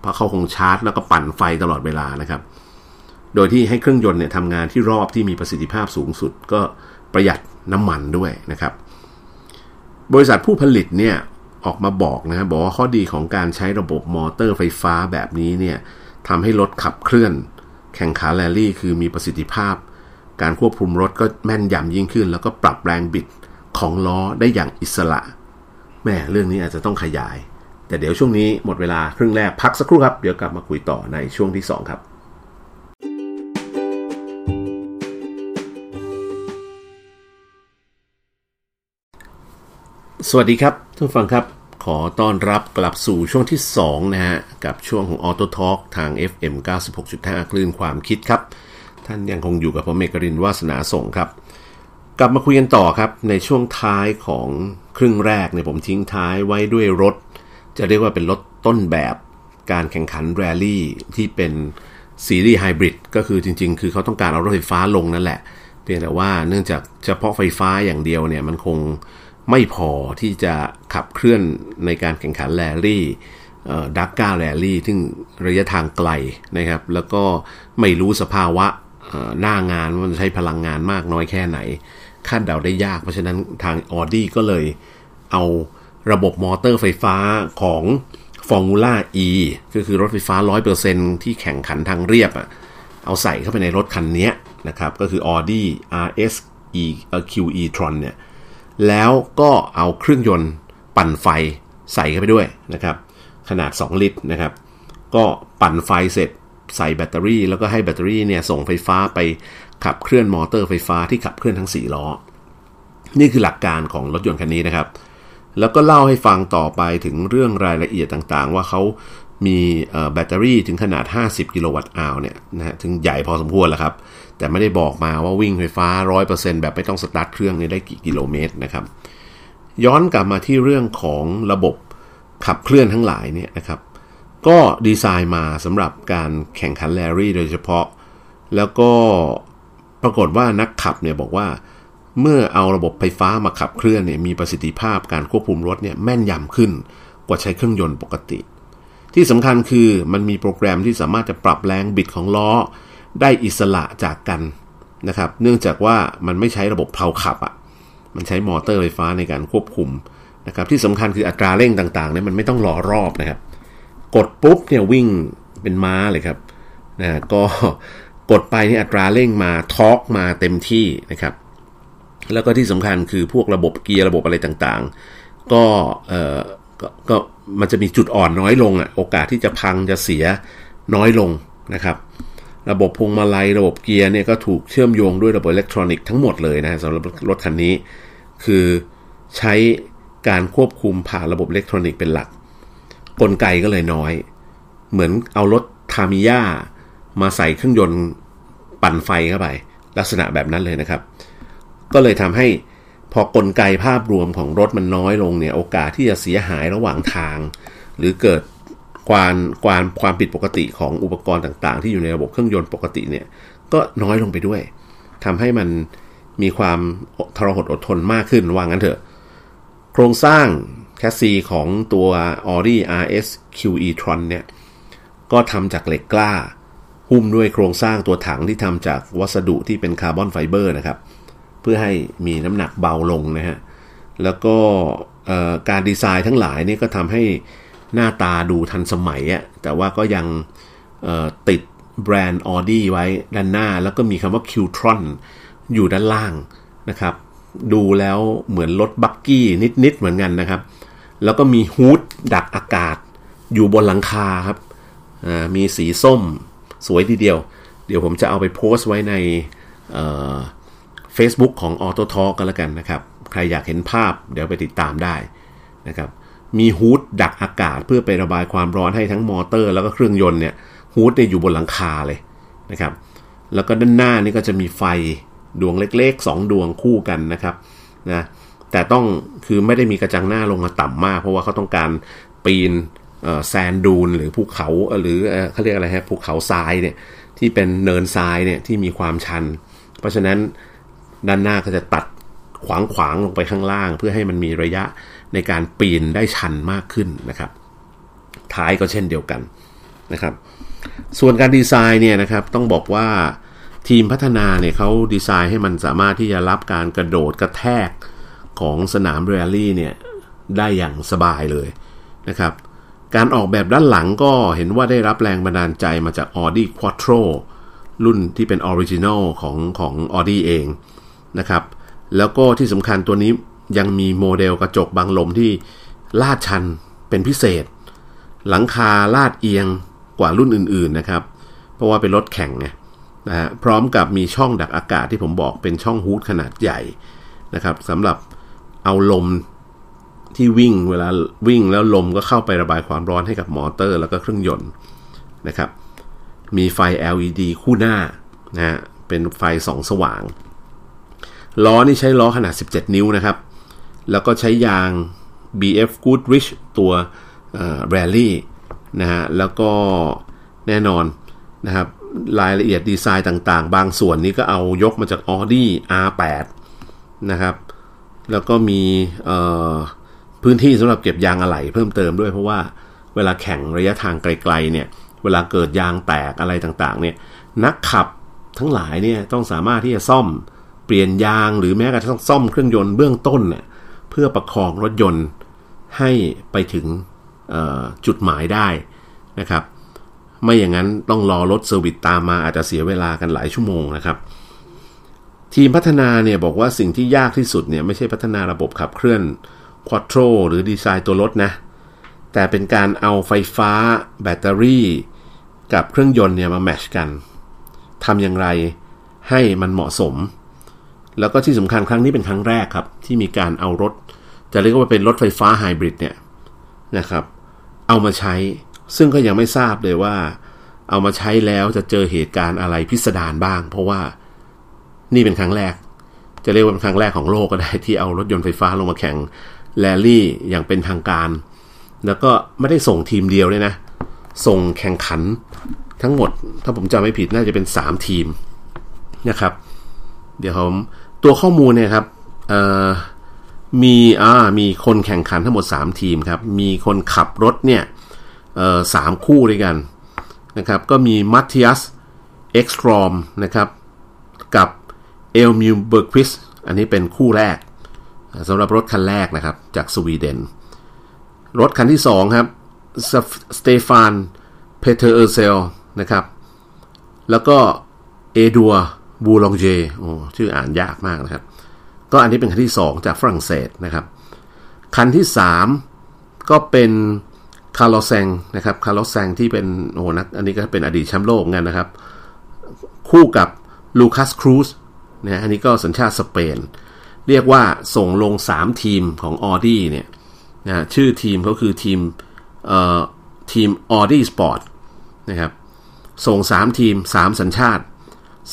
เพราะเขาคงชาร์จแล้วก็ปั่นไฟตลอดเวลานะครับโดยที่ให้เครื่องยนต์เนี่ยทำงานที่รอบที่มีประสิทธิภาพสูงสุดก็ประหยัดน้ำมันด้วยนะครับบริษัทผู้ผลิตเนี่ยออกมาบอกนะครับบอกว่าข้อดีของการใช้ระบบมอเตอร์ไฟฟ้าแบบนี้เนี่ยทำให้รถขับเคลื่อนแข่งขันแรลลี่คือมีประสิทธิภาพการควบคุมรถก็แม่นยำยิ่งขึ้นแล้วก็ปรับแรงบิดของล้อได้อย่างอิสระแม่เรื่องนี้อาจจะต้องขยายแต่เดี๋ยวช่วงนี้หมดเวลาครึ่งแรกพักสักครู่ครับเดี๋ยวกลับมาคุยต่อในช่วงที่2ครับ สวัสดีครับทุกฟังครับขอต้อนรับกลับสู่ช่วงที่2นะฮะกับช่วงของ AutoTalk ทาง FM 96.5 คลื่นความคิดครับท่านยังคงอยู่กับผมเมฆกรินทร์วาสนาส่งครับกลับมาคุยกันต่อครับในช่วงท้ายของครึ่งแรกเนี่ยผมทิ้งท้ายไว้ด้วยรถจะเรียกว่าเป็นรถต้นแบบการแข่งขันแรลลี่ที่เป็นซีรีส์ไฮบริดก็คือจริงๆคือเขาต้องการเอารถไฟฟ้าลงนั่นแหละเพียงแต่ว่าเนื่องจากเฉพาะไฟฟ้าอย่างเดียวเนี่ยมันคงไม่พอที่จะขับเคลื่อนในการแข่งขันแรลลี่Dakar Rally ซึ่งระยะทางไกลนะครับแล้วก็ไม่รู้สภาวะหน้างานว่ามันใช้พลังงานมากน้อยแค่ไหนคาดเดาได้ยากเพราะฉะนั้นทาง Audi ก็เลยเอาระบบมอเตอร์ไฟฟ้าของ Formula E ก็คือรถไฟฟ้า 100% ที่แข่งขันทางเรียบเอาใส่เข้าไปในรถคันนี้นะครับก็คือ Audi RS Q e-tron เนี่ยแล้วก็เอาเครื่องยนต์ปั่นไฟใส่เข้าไปด้วยนะครับขนาด2ลิตรนะครับก็ปั่นไฟเสร็จใส่แบตเตอรี่แล้วก็ให้แบตเตอรี่เนี่ยส่งไฟฟ้าไปขับเคลื่อนมอเตอร์ไฟฟ้าที่ขับเคลื่อนทั้ง4ล้อนี่คือหลักการของรถยนต์คันนี้นะครับแล้วก็เล่าให้ฟังต่อไปถึงเรื่องรายละเอียดต่างๆว่าเขามีแบตเตอรี่ถึงขนาด50กิโลวัตต์อาวเนี่ยนะฮะถึงใหญ่พอสมควรแล้วครับแต่ไม่ได้บอกมาว่าวิ่งไฟฟ้า 100% แบบไม่ต้องสตาร์ทเครื่องเนี่ยได้กี่กิโลเมตรนะครับย้อนกลับมาที่เรื่องของระบบขับเคลื่อนทั้งหลายเนี่ยนะครับก็ดีไซน์มาสำหรับการแข่งขันแรลลี่โดยเฉพาะแล้วก็ปรากฏว่านักขับเนี่ยบอกว่าเมื่อเอาระบบไฟฟ้ามาขับเคลื่อนเนี่ยมีประสิทธิภาพการควบคุมรถเนี่ยแม่นยำขึ้นกว่าใช้เครื่องยนต์ปกติที่สำคัญคือมันมีโปรแกรมที่สามารถจะปรับแรงบิดของล้อได้อิสระจากกันนะครับเนื่องจากว่ามันไม่ใช้ระบบเพลาขับอ่ะมันใช้มอเตอร์ไฟฟ้าในการควบคุมนะครับที่สำคัญคืออัตราเร่งต่างๆเนี่ยมันไม่ต้องรอรอบนะครับกดปุ๊บเนี่ยวิ่งเป็นม้าเลยครับนะก็กดไปนี่อัตราเร่งมาทอร์กมาเต็มที่นะครับแล้วก็ที่สำคัญคือพวกระบบเกียร์ระบบอะไรต่างๆก็มันจะมีจุดอ่อนน้อยลงอ่ะโอกาสที่จะพังจะเสียน้อยลงนะครับระบบพวงมาลัยระบบเกียร์เนี่ยก็ถูกเชื่อมโยงด้วยระบบอิเล็กทรอนิกส์ทั้งหมดเลยนะสำหรับรถคันนี้คือใช้การควบคุมผ่านระบบอิเล็กทรอนิกส์เป็นหลักกลไกก็เลยน้อยเหมือนเอารถทามิย่ามาใส่เครื่องยนต์ปั่นไฟเข้าไปลักษณะแบบนั้นเลยนะครับก็เลยทำให้พอกลไกภาพรวมของรถมันน้อยลงเนี่ยโอกาสที่จะเสียหายระหว่างทางหรือเกิดความผิดปกติของอุปกรณ์ต่างๆที่อยู่ในระบบเครื่องยนต์ปกติเนี่ยก็น้อยลงไปด้วยทำให้มันมีความทรหดอดทนมากขึ้นว่างั้นเถอะโครงสร้างแคสซีของตัว Audi RS Q e-tron เนี่ยก็ทำจากเหล็กกล้าหุ้มด้วยโครงสร้างตัวถังที่ทำจากวัสดุที่เป็นคาร์บอนไฟเบอร์นะครับเพื่อให้มีน้ำหนักเบาลงนะฮะแล้วก็การดีไซน์ทั้งหลายนี่ก็ทำให้หน้าตาดูทันสมัยอ่ะแต่ว่าก็ยังติดแบรนด์ Audi ไว้ด้านหน้าแล้วก็มีคำว่า Q-tron อยู่ด้านล่างนะครับดูแล้วเหมือนรถบักกี้นิดๆเหมือนกันนะครับแล้วก็มีฮูดดักอากาศอยู่บนหลังคาครับมีสีส้มสวยทีเดียวเดี๋ยวผมจะเอาไปโพสต์ไว้ในFacebook ของ AutoTalk กันแล้วกันนะครับใครอยากเห็นภาพเดี๋ยวไปติดตามได้นะครับมีฮูดดักอากาศเพื่อไประบายความร้อนให้ทั้งมอเตอร์แล้วก็เครื่องยนต์เนี่ยฮูดเนี่ยอยู่บนหลังคาเลยนะครับแล้วก็ด้านหน้านี่ก็จะมีไฟดวงเล็กๆ2ดวงคู่กันนะครับนะแต่ต้องคือไม่ได้มีกระจังหน้าลงมาต่ำมากเพราะว่าเขาต้องการปีนแซนดูนหรือภูเขาหรือเขาเรียกอะไรฮะภูเขาทรายเนี่ยที่เป็นเนินทรายเนี่ยที่มีความชันเพราะฉะนั้นด้านหน้าก็จะตัดขวางๆลงไปข้างล่างเพื่อให้มันมีระยะในการปีนได้ชันมากขึ้นนะครับท้ายก็เช่นเดียวกันนะครับส่วนการดีไซน์เนี่ยนะครับต้องบอกว่าทีมพัฒนาเนี่ยเขาดีไซน์ให้มันสามารถที่จะรับการกระโดดกระแทกของสนามแรลลี่เนี่ยได้อย่างสบายเลยนะครับการออกแบบด้านหลังก็เห็นว่าได้รับแรงบันดาลใจมาจาก Audi Quattro รุ่นที่เป็น Original ของ Audi เองนะครับแล้วก็ที่สำคัญตัวนี้ยังมีโมเดลกระจกบังลมที่ลาดชันเป็นพิเศษหลังคาลาดเอียงกว่ารุ่นอื่นๆนะครับเพราะว่าเป็นรถแข่งไงนะฮะพร้อมกับมีช่องดักอากาศที่ผมบอกเป็นช่องฮูดขนาดใหญ่นะครับสำหรับเอาลม ที่วิ่งเวลาวิ่งแล้วลมก็เข้าไประบายความร้อนให้กับมอเตอร์แล้วก็เครื่องยนต์นะครับมีไฟ LED คู่หน้านะฮะเป็นไฟสองสว่างล้อนี่ใช้ล้อขนาด17นิ้วนะครับแล้วก็ใช้ยาง BF Goodrich ตัวRally นะฮะแล้วก็แน่นอนนะครับรายละเอียดดีไซน์ต่างๆบางส่วนนี้ก็เอายกมาจาก Audi R8 นะครับแล้วก็มีพื้นที่สำหรับเก็บยางอะไหล่เพิ่มเติมด้วยเพราะว่าเวลาแข่งระยะทางไกลๆเนี่ยเวลาเกิดยางแตกอะไรต่างๆเนี่ยนักขับทั้งหลายเนี่ยต้องสามารถที่จะซ่อมเปลี่ยนยางหรือแม้กระทั่งซ่อมเครื่องยนต์เบื้องต้นเนี่ยเพื่อประคองรถยนต์ให้ไปถึงจุดหมายได้นะครับไม่อย่างนั้นต้องรอรถเซอร์วิสตามมาอาจจะเสียเวลากันหลายชั่วโมงนะครับทีมพัฒนาเนี่ยบอกว่าสิ่งที่ยากที่สุดเนี่ยไม่ใช่พัฒนาระบบขับเคลื่อน Quattro หรือดีไซน์ตัวรถนะแต่เป็นการเอาไฟฟ้าแบตเตอรี่กับเครื่องยนต์เนี่ยมาแมชกันทำอย่างไรให้มันเหมาะสมแล้วก็ที่สำคัญครั้งนี้เป็นครั้งแรกครับที่มีการเอารถจะเรียกว่าเป็นรถไฟฟ้าไฮบริดเนี่ยนะครับเอามาใช้ซึ่งก็ยังไม่ทราบเลยว่าเอามาใช้แล้วจะเจอเหตุการณ์อะไรพิสดารบ้างเพราะว่านี่เป็นครั้งแรกจะเรียกว่าเป็นครั้งแรกของโลกก็ได้ที่เอารถยนต์ไฟฟ้าลงมาแข่งแรลลี่อย่างเป็นทางการแล้วก็ไม่ได้ส่งทีมเดียวเลยนะส่งแข่งขันทั้งหมดถ้าผมจำไม่ผิดน่าจะเป็น3ทีมนะครับเดี๋ยวผมตัวข้อมูลเนี่ยครับมีคนแข่งขันทั้งหมด3ทีมครับมีคนขับรถเนี่ย3คู่ด้วยกันนะครับก็มีมัทธิอัสเอ็กซ์ตรอมนะครับกับเอลมิวเบิร์กควิสอันนี้เป็นคู่แรกสำหรับรถคันแรกนะครับจากสวีเดนรถคันที่2ครับสเตฟานเพเทอร์เซลนะครับแล้วก็เอดัวบูลองเจโอ้ชื่ออ่านยากมากนะครับก็อันนี้เป็นคันที่2จากฝรั่งเศสนะครับคันที่3ก็เป็นคาร์ลอสแซงนะครับคาร์ลอสแซงที่เป็นโอ้นักอันนี้ก็เป็นอดีตแชมป์โลกเหมือนกันนะครับคู่กับลูคัสครูซนะอันนี้ก็สัญชาติสเปนเรียกว่าส่งลง3ทีมของ Audi เนี่ยนะชื่อทีมเขาคือทีม Audi Sport นะครับส่ง3ทีม3สัญชาติ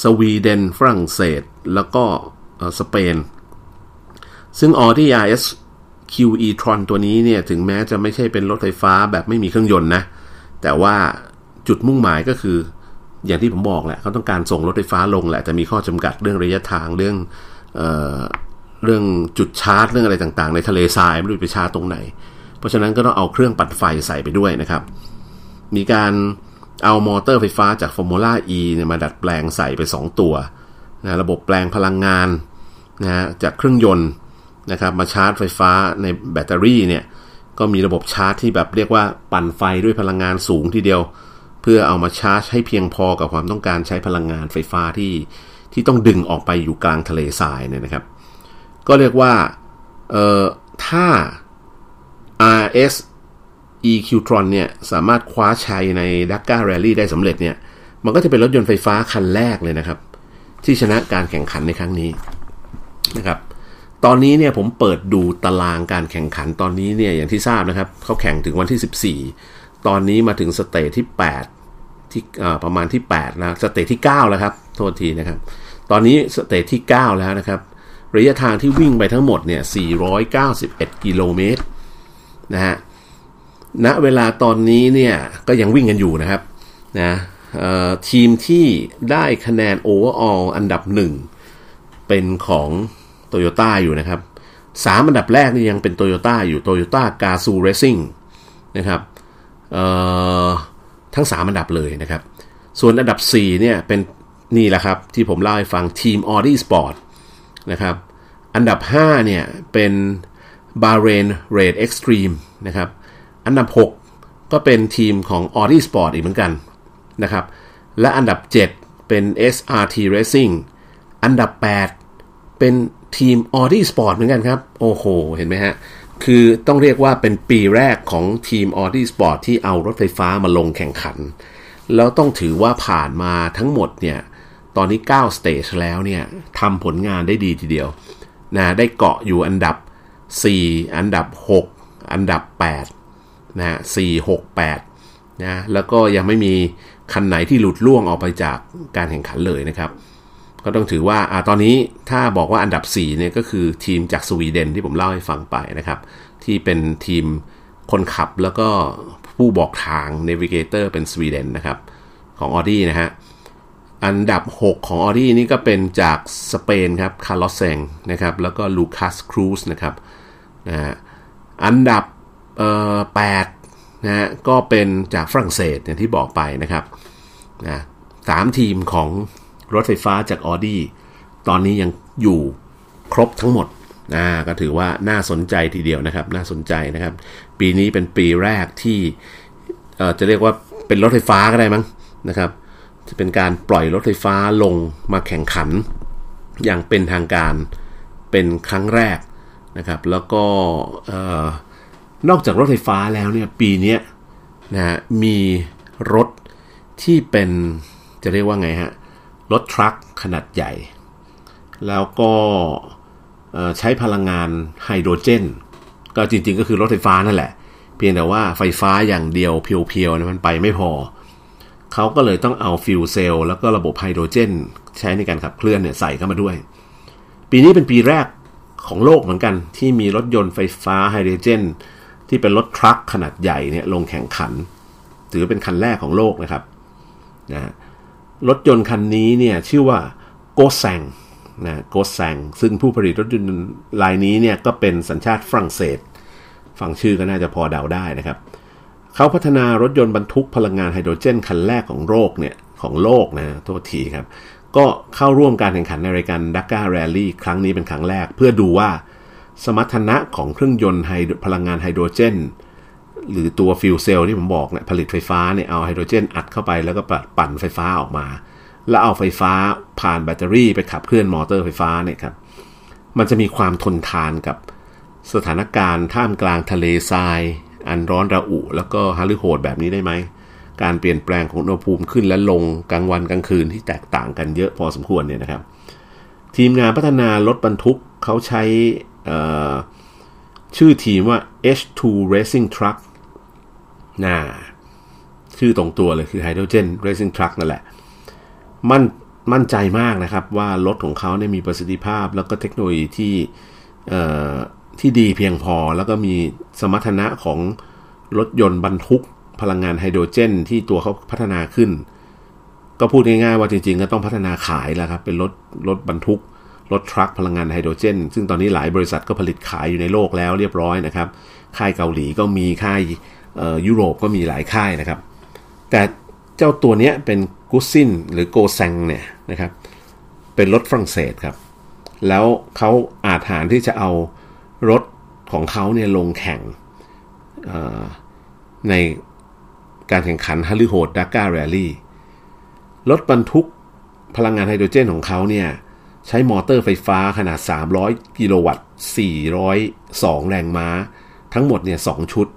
สวีเดนฝรั่งเศสแล้วก็สเปนซึ่ง Audi RS Q e-tron ตัวนี้เนี่ยถึงแม้จะไม่ใช่เป็นรถไฟฟ้าแบบไม่มีเครื่องยนต์นะแต่ว่าจุดมุ่งหมายก็คืออย่างที่ผมบอกแหละเขาต้องการส่งรถไฟฟ้าลงแหละแต่มีข้อจำกัดเรื่องระยะทางเรื่องจุดชาร์จเรื่องอะไรต่างๆในทะเลทรายไม่รู้ไปชาร์จตรงไหนเพราะฉะนั้นก็ต้องเอาเครื่องปั่นไฟใส่ไปด้วยนะครับมีการเอามอเตอร์ไฟฟ้าจาก Formula E เนี่ยมาดัดแปลงใส่ไป2ตัวนะระบบแปลงพลังงานนะจากเครื่องยนต์นะครับมาชาร์จไฟฟ้าในแบตเตอรี่เนี่ยก็มีระบบชาร์จที่แบบเรียกว่าปั่นไฟด้วยพลังงานสูงทีเดียวเพื่อเอามาชาร์จให้เพียงพอกับความต้องการใช้พลังงานไฟฟ้าที่ต้องดึงออกไปอยู่กลางทะเลทรายเนี่ยนะครับก็เรียกว่าถ้า RS E-Q-tron เนี่ยสามารถคว้าชัยใน Dakar Rally ได้สำเร็จเนี่ยมันก็จะเป็นรถยนต์ไฟฟ้าคันแรกเลยนะครับที่ชนะการแข่งขันในครั้งนี้นะครับตอนนี้เนี่ยผมเปิดดูตารางการแข่งขันตอนนี้เนี่ยอย่างที่ทราบนะครับเขาแข่งถึงวันที่14ตอนนี้มาถึงสเตจที่8ที่ประมาณที่8นะสเตจที่9แล้วครับโทษทีนะครับตอนนี้สเตจที่9แล้วนะครับระยะทางที่วิ่งไปทั้งหมดเนี่ย491กิโลเมตรนะฮะณเวลาตอนนี้เนี่ยก็ยังวิ่งกันอยู่นะครับนะทีมที่ได้คะแนน overall อันดับ1เป็นของโตโยต้าอยู่นะครับ3อันดับแรกนี่ยังเป็นโตโยต้าอยู่โตโยต้ากาซูเรซิ่งนะครับทั้ง3อันดับเลยนะครับส่วนอันดับ4เนี่ยเป็นนี่แหละครับที่ผมเล่าให้ฟังทีม Audi Sport นะครับอันดับ5เนี่ยเป็น Bahrain Raid Extreme นะครับอันดับ6ก็เป็นทีมของ Audi Sport อีกเหมือนกันนะครับและอันดับ7เป็น SRT Racing อันดับ8เป็นทีม Audi Sport เหมือนกันครับโอ้โหเห็นไหมฮะคือต้องเรียกว่าเป็นปีแรกของทีม Audi Sport ที่เอารถไฟฟ้ามาลงแข่งขันแล้วต้องถือว่าผ่านมาทั้งหมดเนี่ยตอนนี้9 stage แล้วเนี่ยทำผลงานได้ดีทีเดียวนะได้เกาะอยู่อันดับ4อันดับ6 อันดับ8นะฮะ468นะแล้วก็ยังไม่มีคันไหนที่หลุดล่วงออกไปจากการแข่งขันเลยนะครับก็ต้องถือว่าตอนนี้ถ้าบอกว่าอันดับ4เนี่ยก็คือทีมจากสวีเดนที่ผมเล่าให้ฟังไปนะครับที่เป็นทีมคนขับแล้วก็ผู้บอกทาง Navigator เป็นสวีเดนนะครับของ Audi นะฮะอันดับ6ของ Audi นี่ก็เป็นจากสเปนครับคาร์ลอสเซงนะครับแล้วก็ลูคัสครูซนะครับอันดับ8นะฮะก็เป็นจากฝรั่งเศสอย่างที่บอกไปนะครับ3ทีมของรถไฟฟ้าจาก Audi ตอนนี้ยังอยู่ครบทั้งหมดก็ถือว่าน่าสนใจทีเดียวนะครับน่าสนใจนะครับปีนี้เป็นปีแรกที่จะเรียกว่าเป็นรถไฟฟ้าก็ได้มั้งนะครับจะเป็นการปล่อยรถไฟฟ้าลงมาแข่งขันอย่างเป็นทางการเป็นครั้งแรกนะครับแล้วก็นอกจากรถไฟฟ้าแล้วเนี่ยปีนี้นะมีรถที่เป็นจะเรียกว่าไงฮะรถทรัคขนาดใหญ่แล้วก็ใช้พลังงานไฮโดรเจนก็จริงๆก็คือรถไฟฟ้านั่นแหละเพียงแต่ว่าไฟฟ้าอย่างเดียวเพียวๆมันไปไม่พอเขาก็เลยต้องเอาฟิวเซลแล้วก็ระบบไฮโดรเจนใช้ในการขับเคลื่อนเนี่ยใส่เข้ามาด้วยปีนี้เป็นปีแรกของโลกเหมือนกันที่มีรถยนต์ไฟฟ้าไฮโดรเจนที่เป็นรถทรัคขนาดใหญ่เนี่ยลงแข่งขันถือเป็นคันแรกของโลกนะครับนะรถยนต์คันนี้เนี่ยชื่อว่าโกแซงโกแซงซึ่งผู้ผลิตรถยนต์รายนี้เนี่ยก็เป็นสัญชาติฝรั่งเศสฟังชื่อก็น่าจะพอเดาได้นะครับเขาพัฒนารถยนต์บรรทุกพลังงานไฮโดรเจนคันแรกของโลกเนี่ยของโลกนะโทษทีครับก็เข้าร่วมการแข่งขันในรายการ Dakar Rally ครั้งนี้เป็นครั้งแรกเพื่อดูว่าสมรรถนะของเครื่องยนต์พลังงานไฮโดรเจนหรือตัวฟิวเซลที่ผมบอกเนี่ยผลิตไฟฟ้าเนี่ยเอาไฮโดรเจนอัดเข้าไปแล้วก็ปั่นไฟฟ้าออกมาแล้วเอาไฟฟ้าผ่านแบตเตอรี่ไปขับเคลื่อนมอเตอร์ไฟฟ้าเนี่ยครับมันจะมีความทนทานกับสถานการณ์ท่ามกลางทะเลทรายอันร้อนระอุแล้วก็ฮาลือโหดแบบนี้ได้ไหมการเปลี่ยนแปลงของอุณหภูมิขึ้นและลงกลางวันกลางคืนที่แตกต่างกันเยอะพอสมควรเนี่ยนะครับทีมงานพัฒนารถบรรทุกเขาใช้ชื่อทีมว่า H2 Racing Truck ชื่อตรงตัวเลยคือ Hydrogen Racing Truck นั่นแหละมั่นใจมากนะครับว่ารถของเขาเนี่ยมีประสิทธิภาพแล้วก็เทคโนโลยีที่ดีเพียงพอแล้วก็มีสมรรถนะของรถยนต์บรรทุกพลังงานไฮโดรเจนที่ตัวเขาพัฒนาขึ้นก็พูดง่ายๆว่าจริงๆก็ต้องพัฒนาขายแล้วครับเป็นรถบรรทุกรถทรัคพลังงานไฮโดรเจนซึ่งตอนนี้หลายบริษัทก็ผลิตขายอยู่ในโลกแล้วเรียบร้อยนะครับค่ายเกาหลีก็มีค่ายยุโรปก็มีหลายค่ายนะครับแต่เจ้าตัวเนี้ยเป็นกุซินหรือโกแซงเนี่ยนะครับเป็นรถฝรั่งเศสครับแล้วเขาอาจหารที่จะเอารถของเขาเนี่ยลงแข่งในการแข่งขันฮาลือโหด Dakar Rally รถบรรทุกพลังงานไฮโดรเจนของเขาเนี่ยใช้มอเตอร์ไฟฟ้าขนาด300กิโลวัตต์402แรงม้าทั้งหมดเนี่ย2ชุด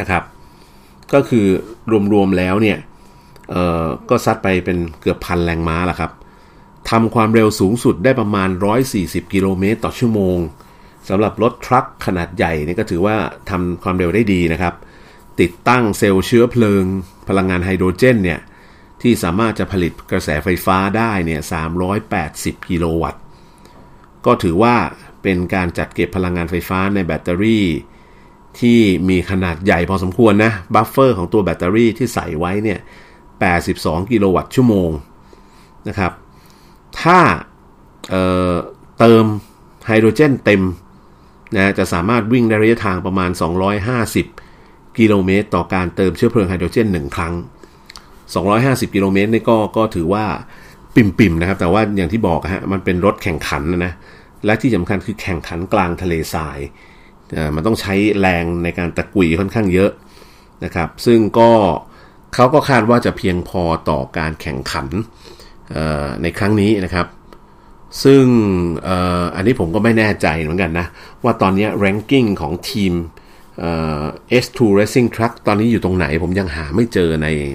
นะครับก็คือรวมๆแล้วเนี่ยก็ซัดไปเป็นเกือบพันแรงม้าละครับทำความเร็วสูงสุดได้ประมาณ140กิโลเมตรต่อชั่วโมงสำหรับรถทรัคขนาดใหญ่นี่ก็ถือว่าทำความเร็วได้ดีนะครับติดตั้งเซลล์เชื้อเพลิงพลังงานไฮโดรเจนเนี่ยที่สามารถจะผลิตกระแสไฟฟ้าได้เนี่ย380กิโลวัตต์ก็ถือว่าเป็นการจัดเก็บพลังงานไฟฟ้าในแบตเตอรี่ที่มีขนาดใหญ่พอสมควรนะบัฟเฟอร์ของตัวแบตเตอรี่ที่ใส่ไว้เนี่ย82กิโลวัตต์ชั่วโมงนะครับถ้าเติมไฮโดรเจนเต็มนะจะสามารถวิ่งระยะทางประมาณ250กิโลเมตรต่อการเติมเชื้อเพลิงไฮโดรเจน1ครั้ง250กิโลเมตรนี่ก็ถือว่าปิ่มๆนะครับแต่ว่าอย่างที่บอกฮะมันเป็นรถแข่งขันนะและที่สำคัญคือแข่งขันกลางทะเลทรายมันต้องใช้แรงในการตะกุยค่อนข้างเยอะนะครับซึ่งก็เขาก็คาดว่าจะเพียงพอต่อการแข่งขันในครั้งนี้นะครับซึ่งอันนี้ผมก็ไม่แน่ใจเหมือนกันนะว่าตอนนี้ ranking ของทีมS2 Racing Truck ตอนนี้อยู่ตรงไหนผมยังหาไม่เจอ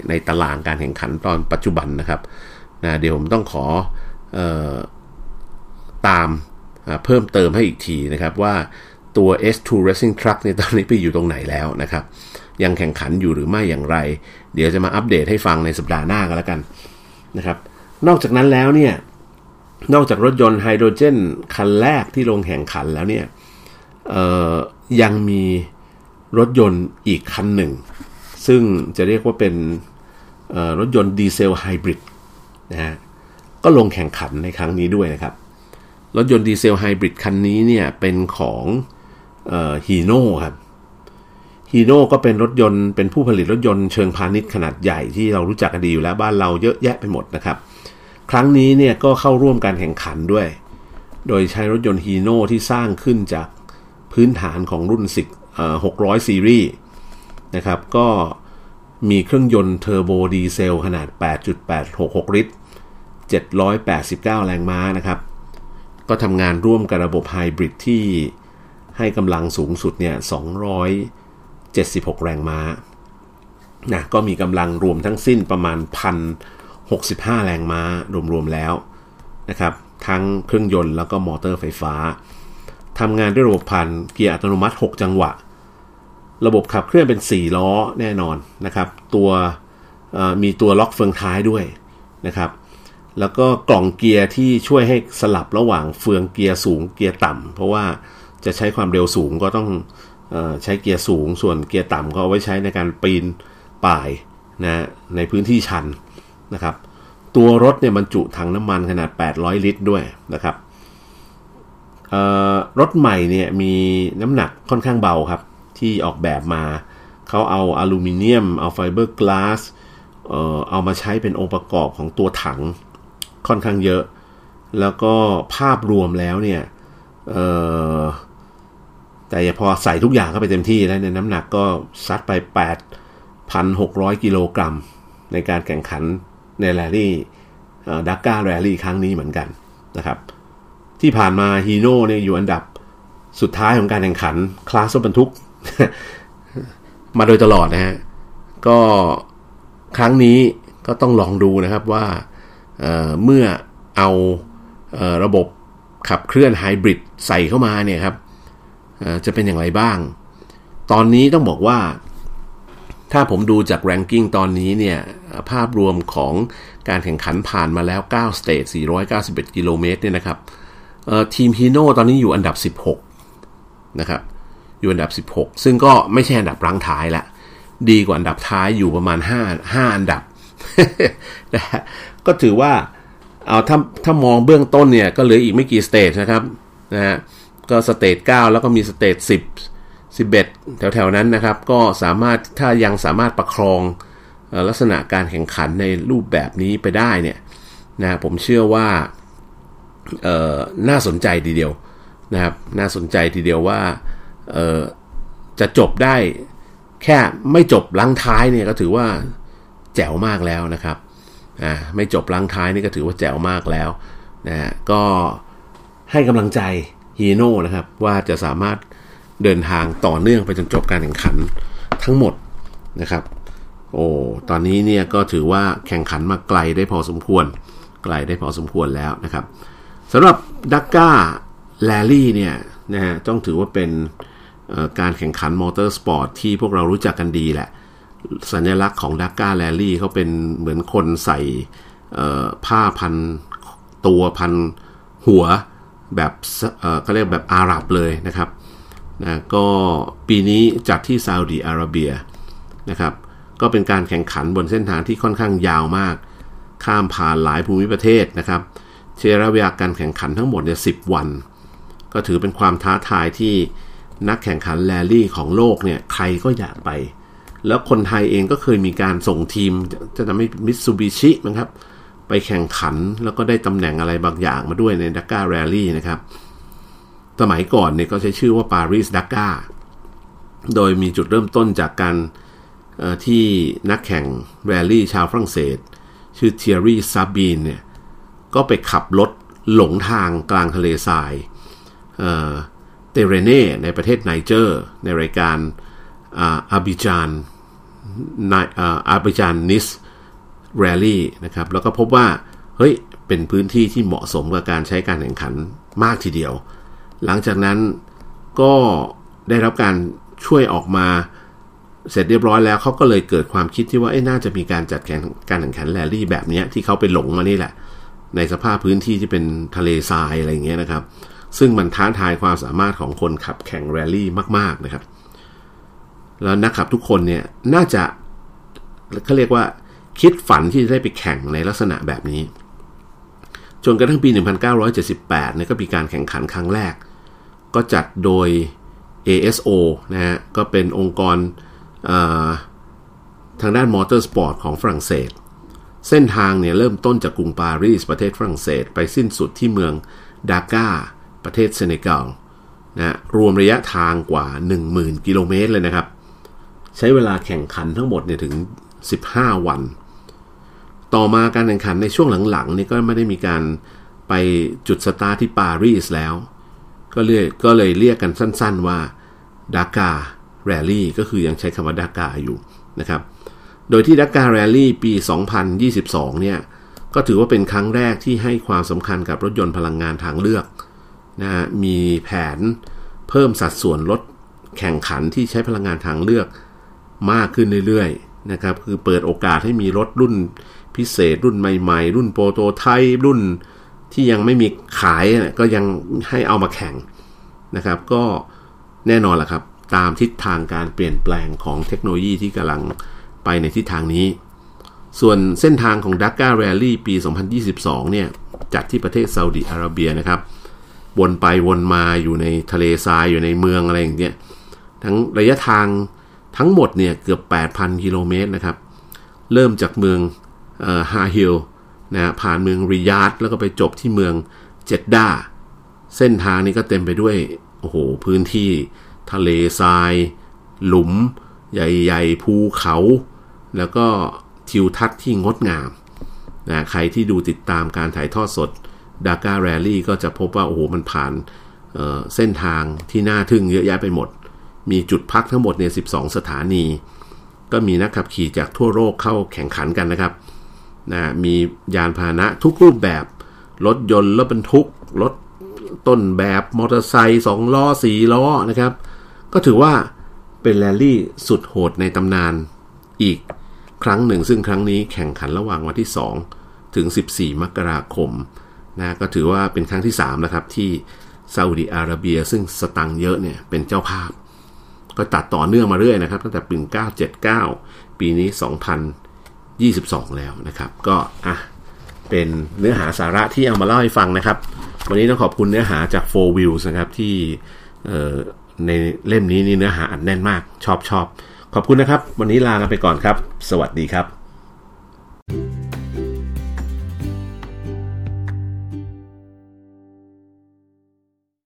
ในตารางการแข่งขันตอนปัจจุบันนะครับนะเดี๋ยวผมต้องขอตามเพิ่มเติมให้อีกทีนะครับว่า ตัว H2 Racing Truck เนี่ยตอนนี้ไปอยู่ตรงไหนแล้วนะครับยังแข่งขันอยู่หรือไม่อย่างไรเดี๋ยวจะมาอัปเดตให้ฟังในสัปดาห์หน้ากันแล้วกันนะครับนอกจากนั้นแล้วเนี่ยนอกจากรถยนต์ไฮโดรเจนคันแรกที่ลงแข่งขันแล้วเนี่ยยังมีรถยนต์อีกคันหนึ่งซึ่งจะเรียกว่าเป็นรถยนต์ดีเซลไฮบริดนะฮะก็ลงแข่งขันในครั้งนี้ด้วยนะครับรถยนต์ดีเซลไฮบริดคันนี้เนี่ยเป็นของHino ครับ Hino ก็เป็นรถยนต์เป็นผู้ผลิตรถยนต์เชิงพาณิชย์ขนาดใหญ่ที่เรารู้จักกันดีอยู่แล้วบ้านเราเยอะแยะไปหมดนะครับครั้งนี้เนี่ยก็เข้าร่วมการแข่งขันด้วยโดยใช้รถยนต์ Hino ที่สร้างขึ้นจากพื้นฐานของรุ่น600ซีรีส์นะครับก็มีเครื่องยนต์เทอร์โบดีเซลขนาด 8.866 ลิตร789 แรงม้านะครับก็ทำงานร่วมกับระบบไฮบริดที่ให้กำลังสูงสุดเนี่ย276 แรงม้านะก็มีกำลังรวมทั้งสิ้นประมาณ 1,065 แรงม้ารวมๆแล้วนะครับทั้งเครื่องยนต์แล้วก็มอเตอร์ไฟฟ้าทำงานด้วยระบบผ่านเกียร์อัตโนมัติ6จังหวะระบบขับเคลื่อนเป็น4ล้อแน่นอนนะครับตัวมีตัวล็อกเฟืองท้ายด้วยนะครับแล้วก็กล่องเกียร์ที่ช่วยให้สลับระหว่างเฟืองเกียร์สูงเกียร์ต่ำเพราะว่าจะใช้ความเร็วสูงก็ต้องใช้เกียร์สูงส่วนเกียร์ต่ำก็เอาไว้ใช้ในการปีนป่ายนะในพื้นที่ชันนะครับตัวรถเนี่ยบรรจุถังน้ำมันขนาด800ลิตรด้วยนะครับรถใหม่เนี่ยมีน้ำหนักค่อนข้างเบาครับที่ออกแบบมาเขาเอาอลูมิเนียมเอาไฟเบอร์กลาสเอามาใช้เป็นองค์ประกอบของตัวถังค่อนข้างเยอะแล้วก็ภาพรวมแล้วเนี่ยแต่พอใส่ทุกอย่างเข้าไปเต็มที่แล้วเนี่ยน้ำหนักก็ซัดไป 8,600 กิโลกรัมในการแข่งขันในแรลลี่Dakar Rally ครั้งนี้เหมือนกันนะครับที่ผ่านมา Hino เนี่ยอยู่อันดับสุดท้ายของการแข่งขันคลาสรถบรรทุก มาโดยตลอดนะฮะก็ครั้งนี้ก็ต้องลองดูนะครับว่าเมื่อเอาระบบขับเคลื่อนไฮบริดใส่เข้ามาเนี่ยครับจะเป็นอย่างไรบ้างตอนนี้ต้องบอกว่าถ้าผมดูจากแรงกิ้งตอนนี้เนี่ยภาพรวมของการแข่งขันผ่านมาแล้ว9สเตจ491กิโลเมตรเนี่ยนะครับทีม Hino ตอนนี้อยู่อันดับ16นะครับอยู่อันดับ16ซึ่งก็ไม่ใช่อันดับรั้งท้ายละดีกว่าอันดับท้ายอยู่ประมาณ5อันดับ ก็ถือว่าเอาถ้ามองเบื้องต้นเนี่ยก็เหลืออีกไม่กี่สเตจนะครับนะฮะก็สเตจ9แล้วก็มีสเตจ10 11แถวๆนั้นนะครับก็สามารถถ้ายังสามารถประคองลักษณะการแข่งขันในรูปแบบนี้ไปได้เนี่ยนะผมเชื่อว่าน่าสนใจทีเดียวนะครับน่าสนใจทีเดียวว่าจะจบได้แค่ไม่จบลังท้ายเนี่ยก็ถือว่าแจ๋วมากแล้วนะครับไม่จบลังท้ายนี่ก็ถือว่าแจ๋วมากแล้วนะก็ให้กำลังใจ Hino นะครับว่าจะสามารถเดินทางต่อเนื่องไปจนจบการแข่งขันทั้งหมดนะครับโอ้ตอนนี้เนี่ยก็ถือว่าแข่งขันมาไกลได้พอสมควรไกลได้พอสมควรแล้วนะครับสำหรับ Dakar Rally เนี่ยนะฮะต้องถือว่าเป็นการแข่งขันมอเตอร์สปอร์ตที่พวกเรารู้จักกันดีแหละสัญลักษณ์ของ Dakar Rally เขาเป็นเหมือนคนใส่ผ้าพันตัวพันหัวแบบเขาเรียกแบบอาหรับเลยนะครับนะก็ปีนี้จัดที่ซาอุดิอาระเบียนะครับก็เป็นการแข่งขันบนเส้นทางที่ค่อนข้างยาวมากข้ามผ่านหลายภูมิประเทศนะครับใช้ระยะการแข่งขันทั้งหมดเนี่ย10วันก็ถือเป็นความท้าทายที่นักแข่งขันแรลลี่ของโลกเนี่ยใครก็อยากไปแล้วคนไทยเองก็เคยมีการส่งทีมจะทำให้มิตซูบิชิมั้งครับไปแข่งขันแล้วก็ได้ตำแหน่งอะไรบางอย่างมาด้วยใน Dakar Rally นะครับสมัยก่อนเนี่ยก็ใช้ชื่อว่า Paris Dakar โดยมีจุดเริ่มต้นจากการที่นักแข่งแรลลี่ชาวฝรั่งเศสชื่อเทียรี่ซาบีนเนี่ยก็ไปขับรถหลงทางกลางทะเลทรายเตเรเน่ในประเทศไนเจอร์ในรายการอาบิจานนิสแรลลี่นะครับแล้วก็พบว่าเฮ้ยเป็นพื้นที่ที่เหมาะสมกับการใช้การแข่งขันมากทีเดียวหลังจากนั้น ก็ได้รับการช่วยออกมาเสร็จเรียบร้อยแล้วเขาก็เลยเกิดความคิดที่ว่าน่าจะมีการจัดการแข่งขันแรลลี่แบบนี้ที่เขาไปหลงมานี่แหละในสภาพพื้นที่ที่เป็นทะเลทรายอะไรอย่างเงี้ยนะครับซึ่งมันท้าทายความสามารถของคนขับแข่งแรลลี่มากๆนะครับแล้วนักขับทุกคนเนี่ยน่าจะเขาเรียกว่าคิดฝันที่จะได้ไปแข่งในลักษณะแบบนี้จนกระทั่งปี1978เนี่ยก็มีการแข่งขันครั้งแรกก็จัดโดย ASO นะฮะก็เป็นองค์กรทางด้านมอเตอร์สปอร์ตของฝรั่งเศสเส้นทางเนี่ยเริ่มต้นจากกรุงปารีสประเทศฝรั่งเศสไปสิ้นสุดที่เมืองดาก้าประเทศเซเนกัลนะรวมระยะทางกว่า 10,000 กิโลเมตรเลยนะครับใช้เวลาแข่งขันทั้งหมดเนี่ยถึง15วันต่อมาการแข่งขันในช่วงหลังๆนี่ก็ไม่ได้มีการไปจุดสตาร์ทที่ปารีสแล้วก็เลยเรียกกันสั้นๆว่าดาการแรลลี่ก็คือยังใช้คำว่าดาการอยู่นะครับโดยที่ดักการแรลลี่ปี2022เนี่ยก็ถือว่าเป็นครั้งแรกที่ให้ความสำคัญกับรถยนต์พลังงานทางเลือกนะมีแผนเพิ่มสัดส่วนรถแข่งขันที่ใช้พลังงานทางเลือกมากขึ้นเรื่อยๆนะครับคือเปิดโอกาสให้มีรถรุ่นพิเศษรุ่นใหม่ๆรุ่นโปรโตไทป์รุ่นที่ยังไม่มีขายก็ยังให้เอามาแข่งนะครับก็แน่นอนล่ะครับตามทิศทางการเปลี่ยนแปลงของเทคโนโลยีที่กำลังไปในทิศทางนี้ส่วนเส้นทางของ Dakar Rally ปี2022เนี่ยจัดที่ประเทศซาอุดิอาระเบียนะครับวนไปวนมาอยู่ในทะเลทรายอยู่ในเมืองอะไรอย่างเงี้ยทั้งระยะทางทั้งหมดเนี่ยเกือบ 8,000 กิโลเมตรนะครับเริ่มจากเมืองฮาฮิลนะผ่านเมืองริยาดแล้วก็ไปจบที่เมืองเจดดาเส้นทางนี้ก็เต็มไปด้วยโอ้โหพื้นที่ทะเลทรายหลุมใหญ่ๆภูเขาแล้วก็ทิวทัศน์ที่งดงามนะใครที่ดูติดตามการถ่ายทอดสด Dakar Rally ก็จะพบว่าโอ้โหมันผ่านเส้นทางที่น่าทึ่งเยอะแยะไปหมดมีจุดพักทั้งหมดเนี่ย12สถานีก็มีนักขับขี่จากทั่วโลกเข้าแข่งขันกันนะครับนะมียานพาหนะทุกรูปแบบรถยนต์รถบรรทุกรถต้นแบบมอเตอร์ไซค์2ล้อ4ล้อนะครับก็ถือว่าเป็นแรลลี่สุดโหดในตำนานอีกครั้งหนึ่งซึ่งครั้งนี้แข่งขันระหว่างวันที่2ถึง14มกราคมนะก็ถือว่าเป็นครั้งที่3นะครับที่ซาอุดิอาระเบียซึ่งสตังค์เยอะเนี่ยเป็นเจ้าภาพก็ตัดต่อเนื่องมาเรื่อยนะครับตั้งแต่ปี1979ปีนี้2022แล้วนะครับก็เป็นเนื้อหาสาระที่เอามาเล่าให้ฟังนะครับวันนี้ต้องขอบคุณเนื้อหาจาก 4Wheels นะครับที่ในเล่มนี้นี่เนื้อหาอัดแน่นมากชอบขอบคุณนะครับวันนี้ลากันไปก่อนครับสวัสดีครับ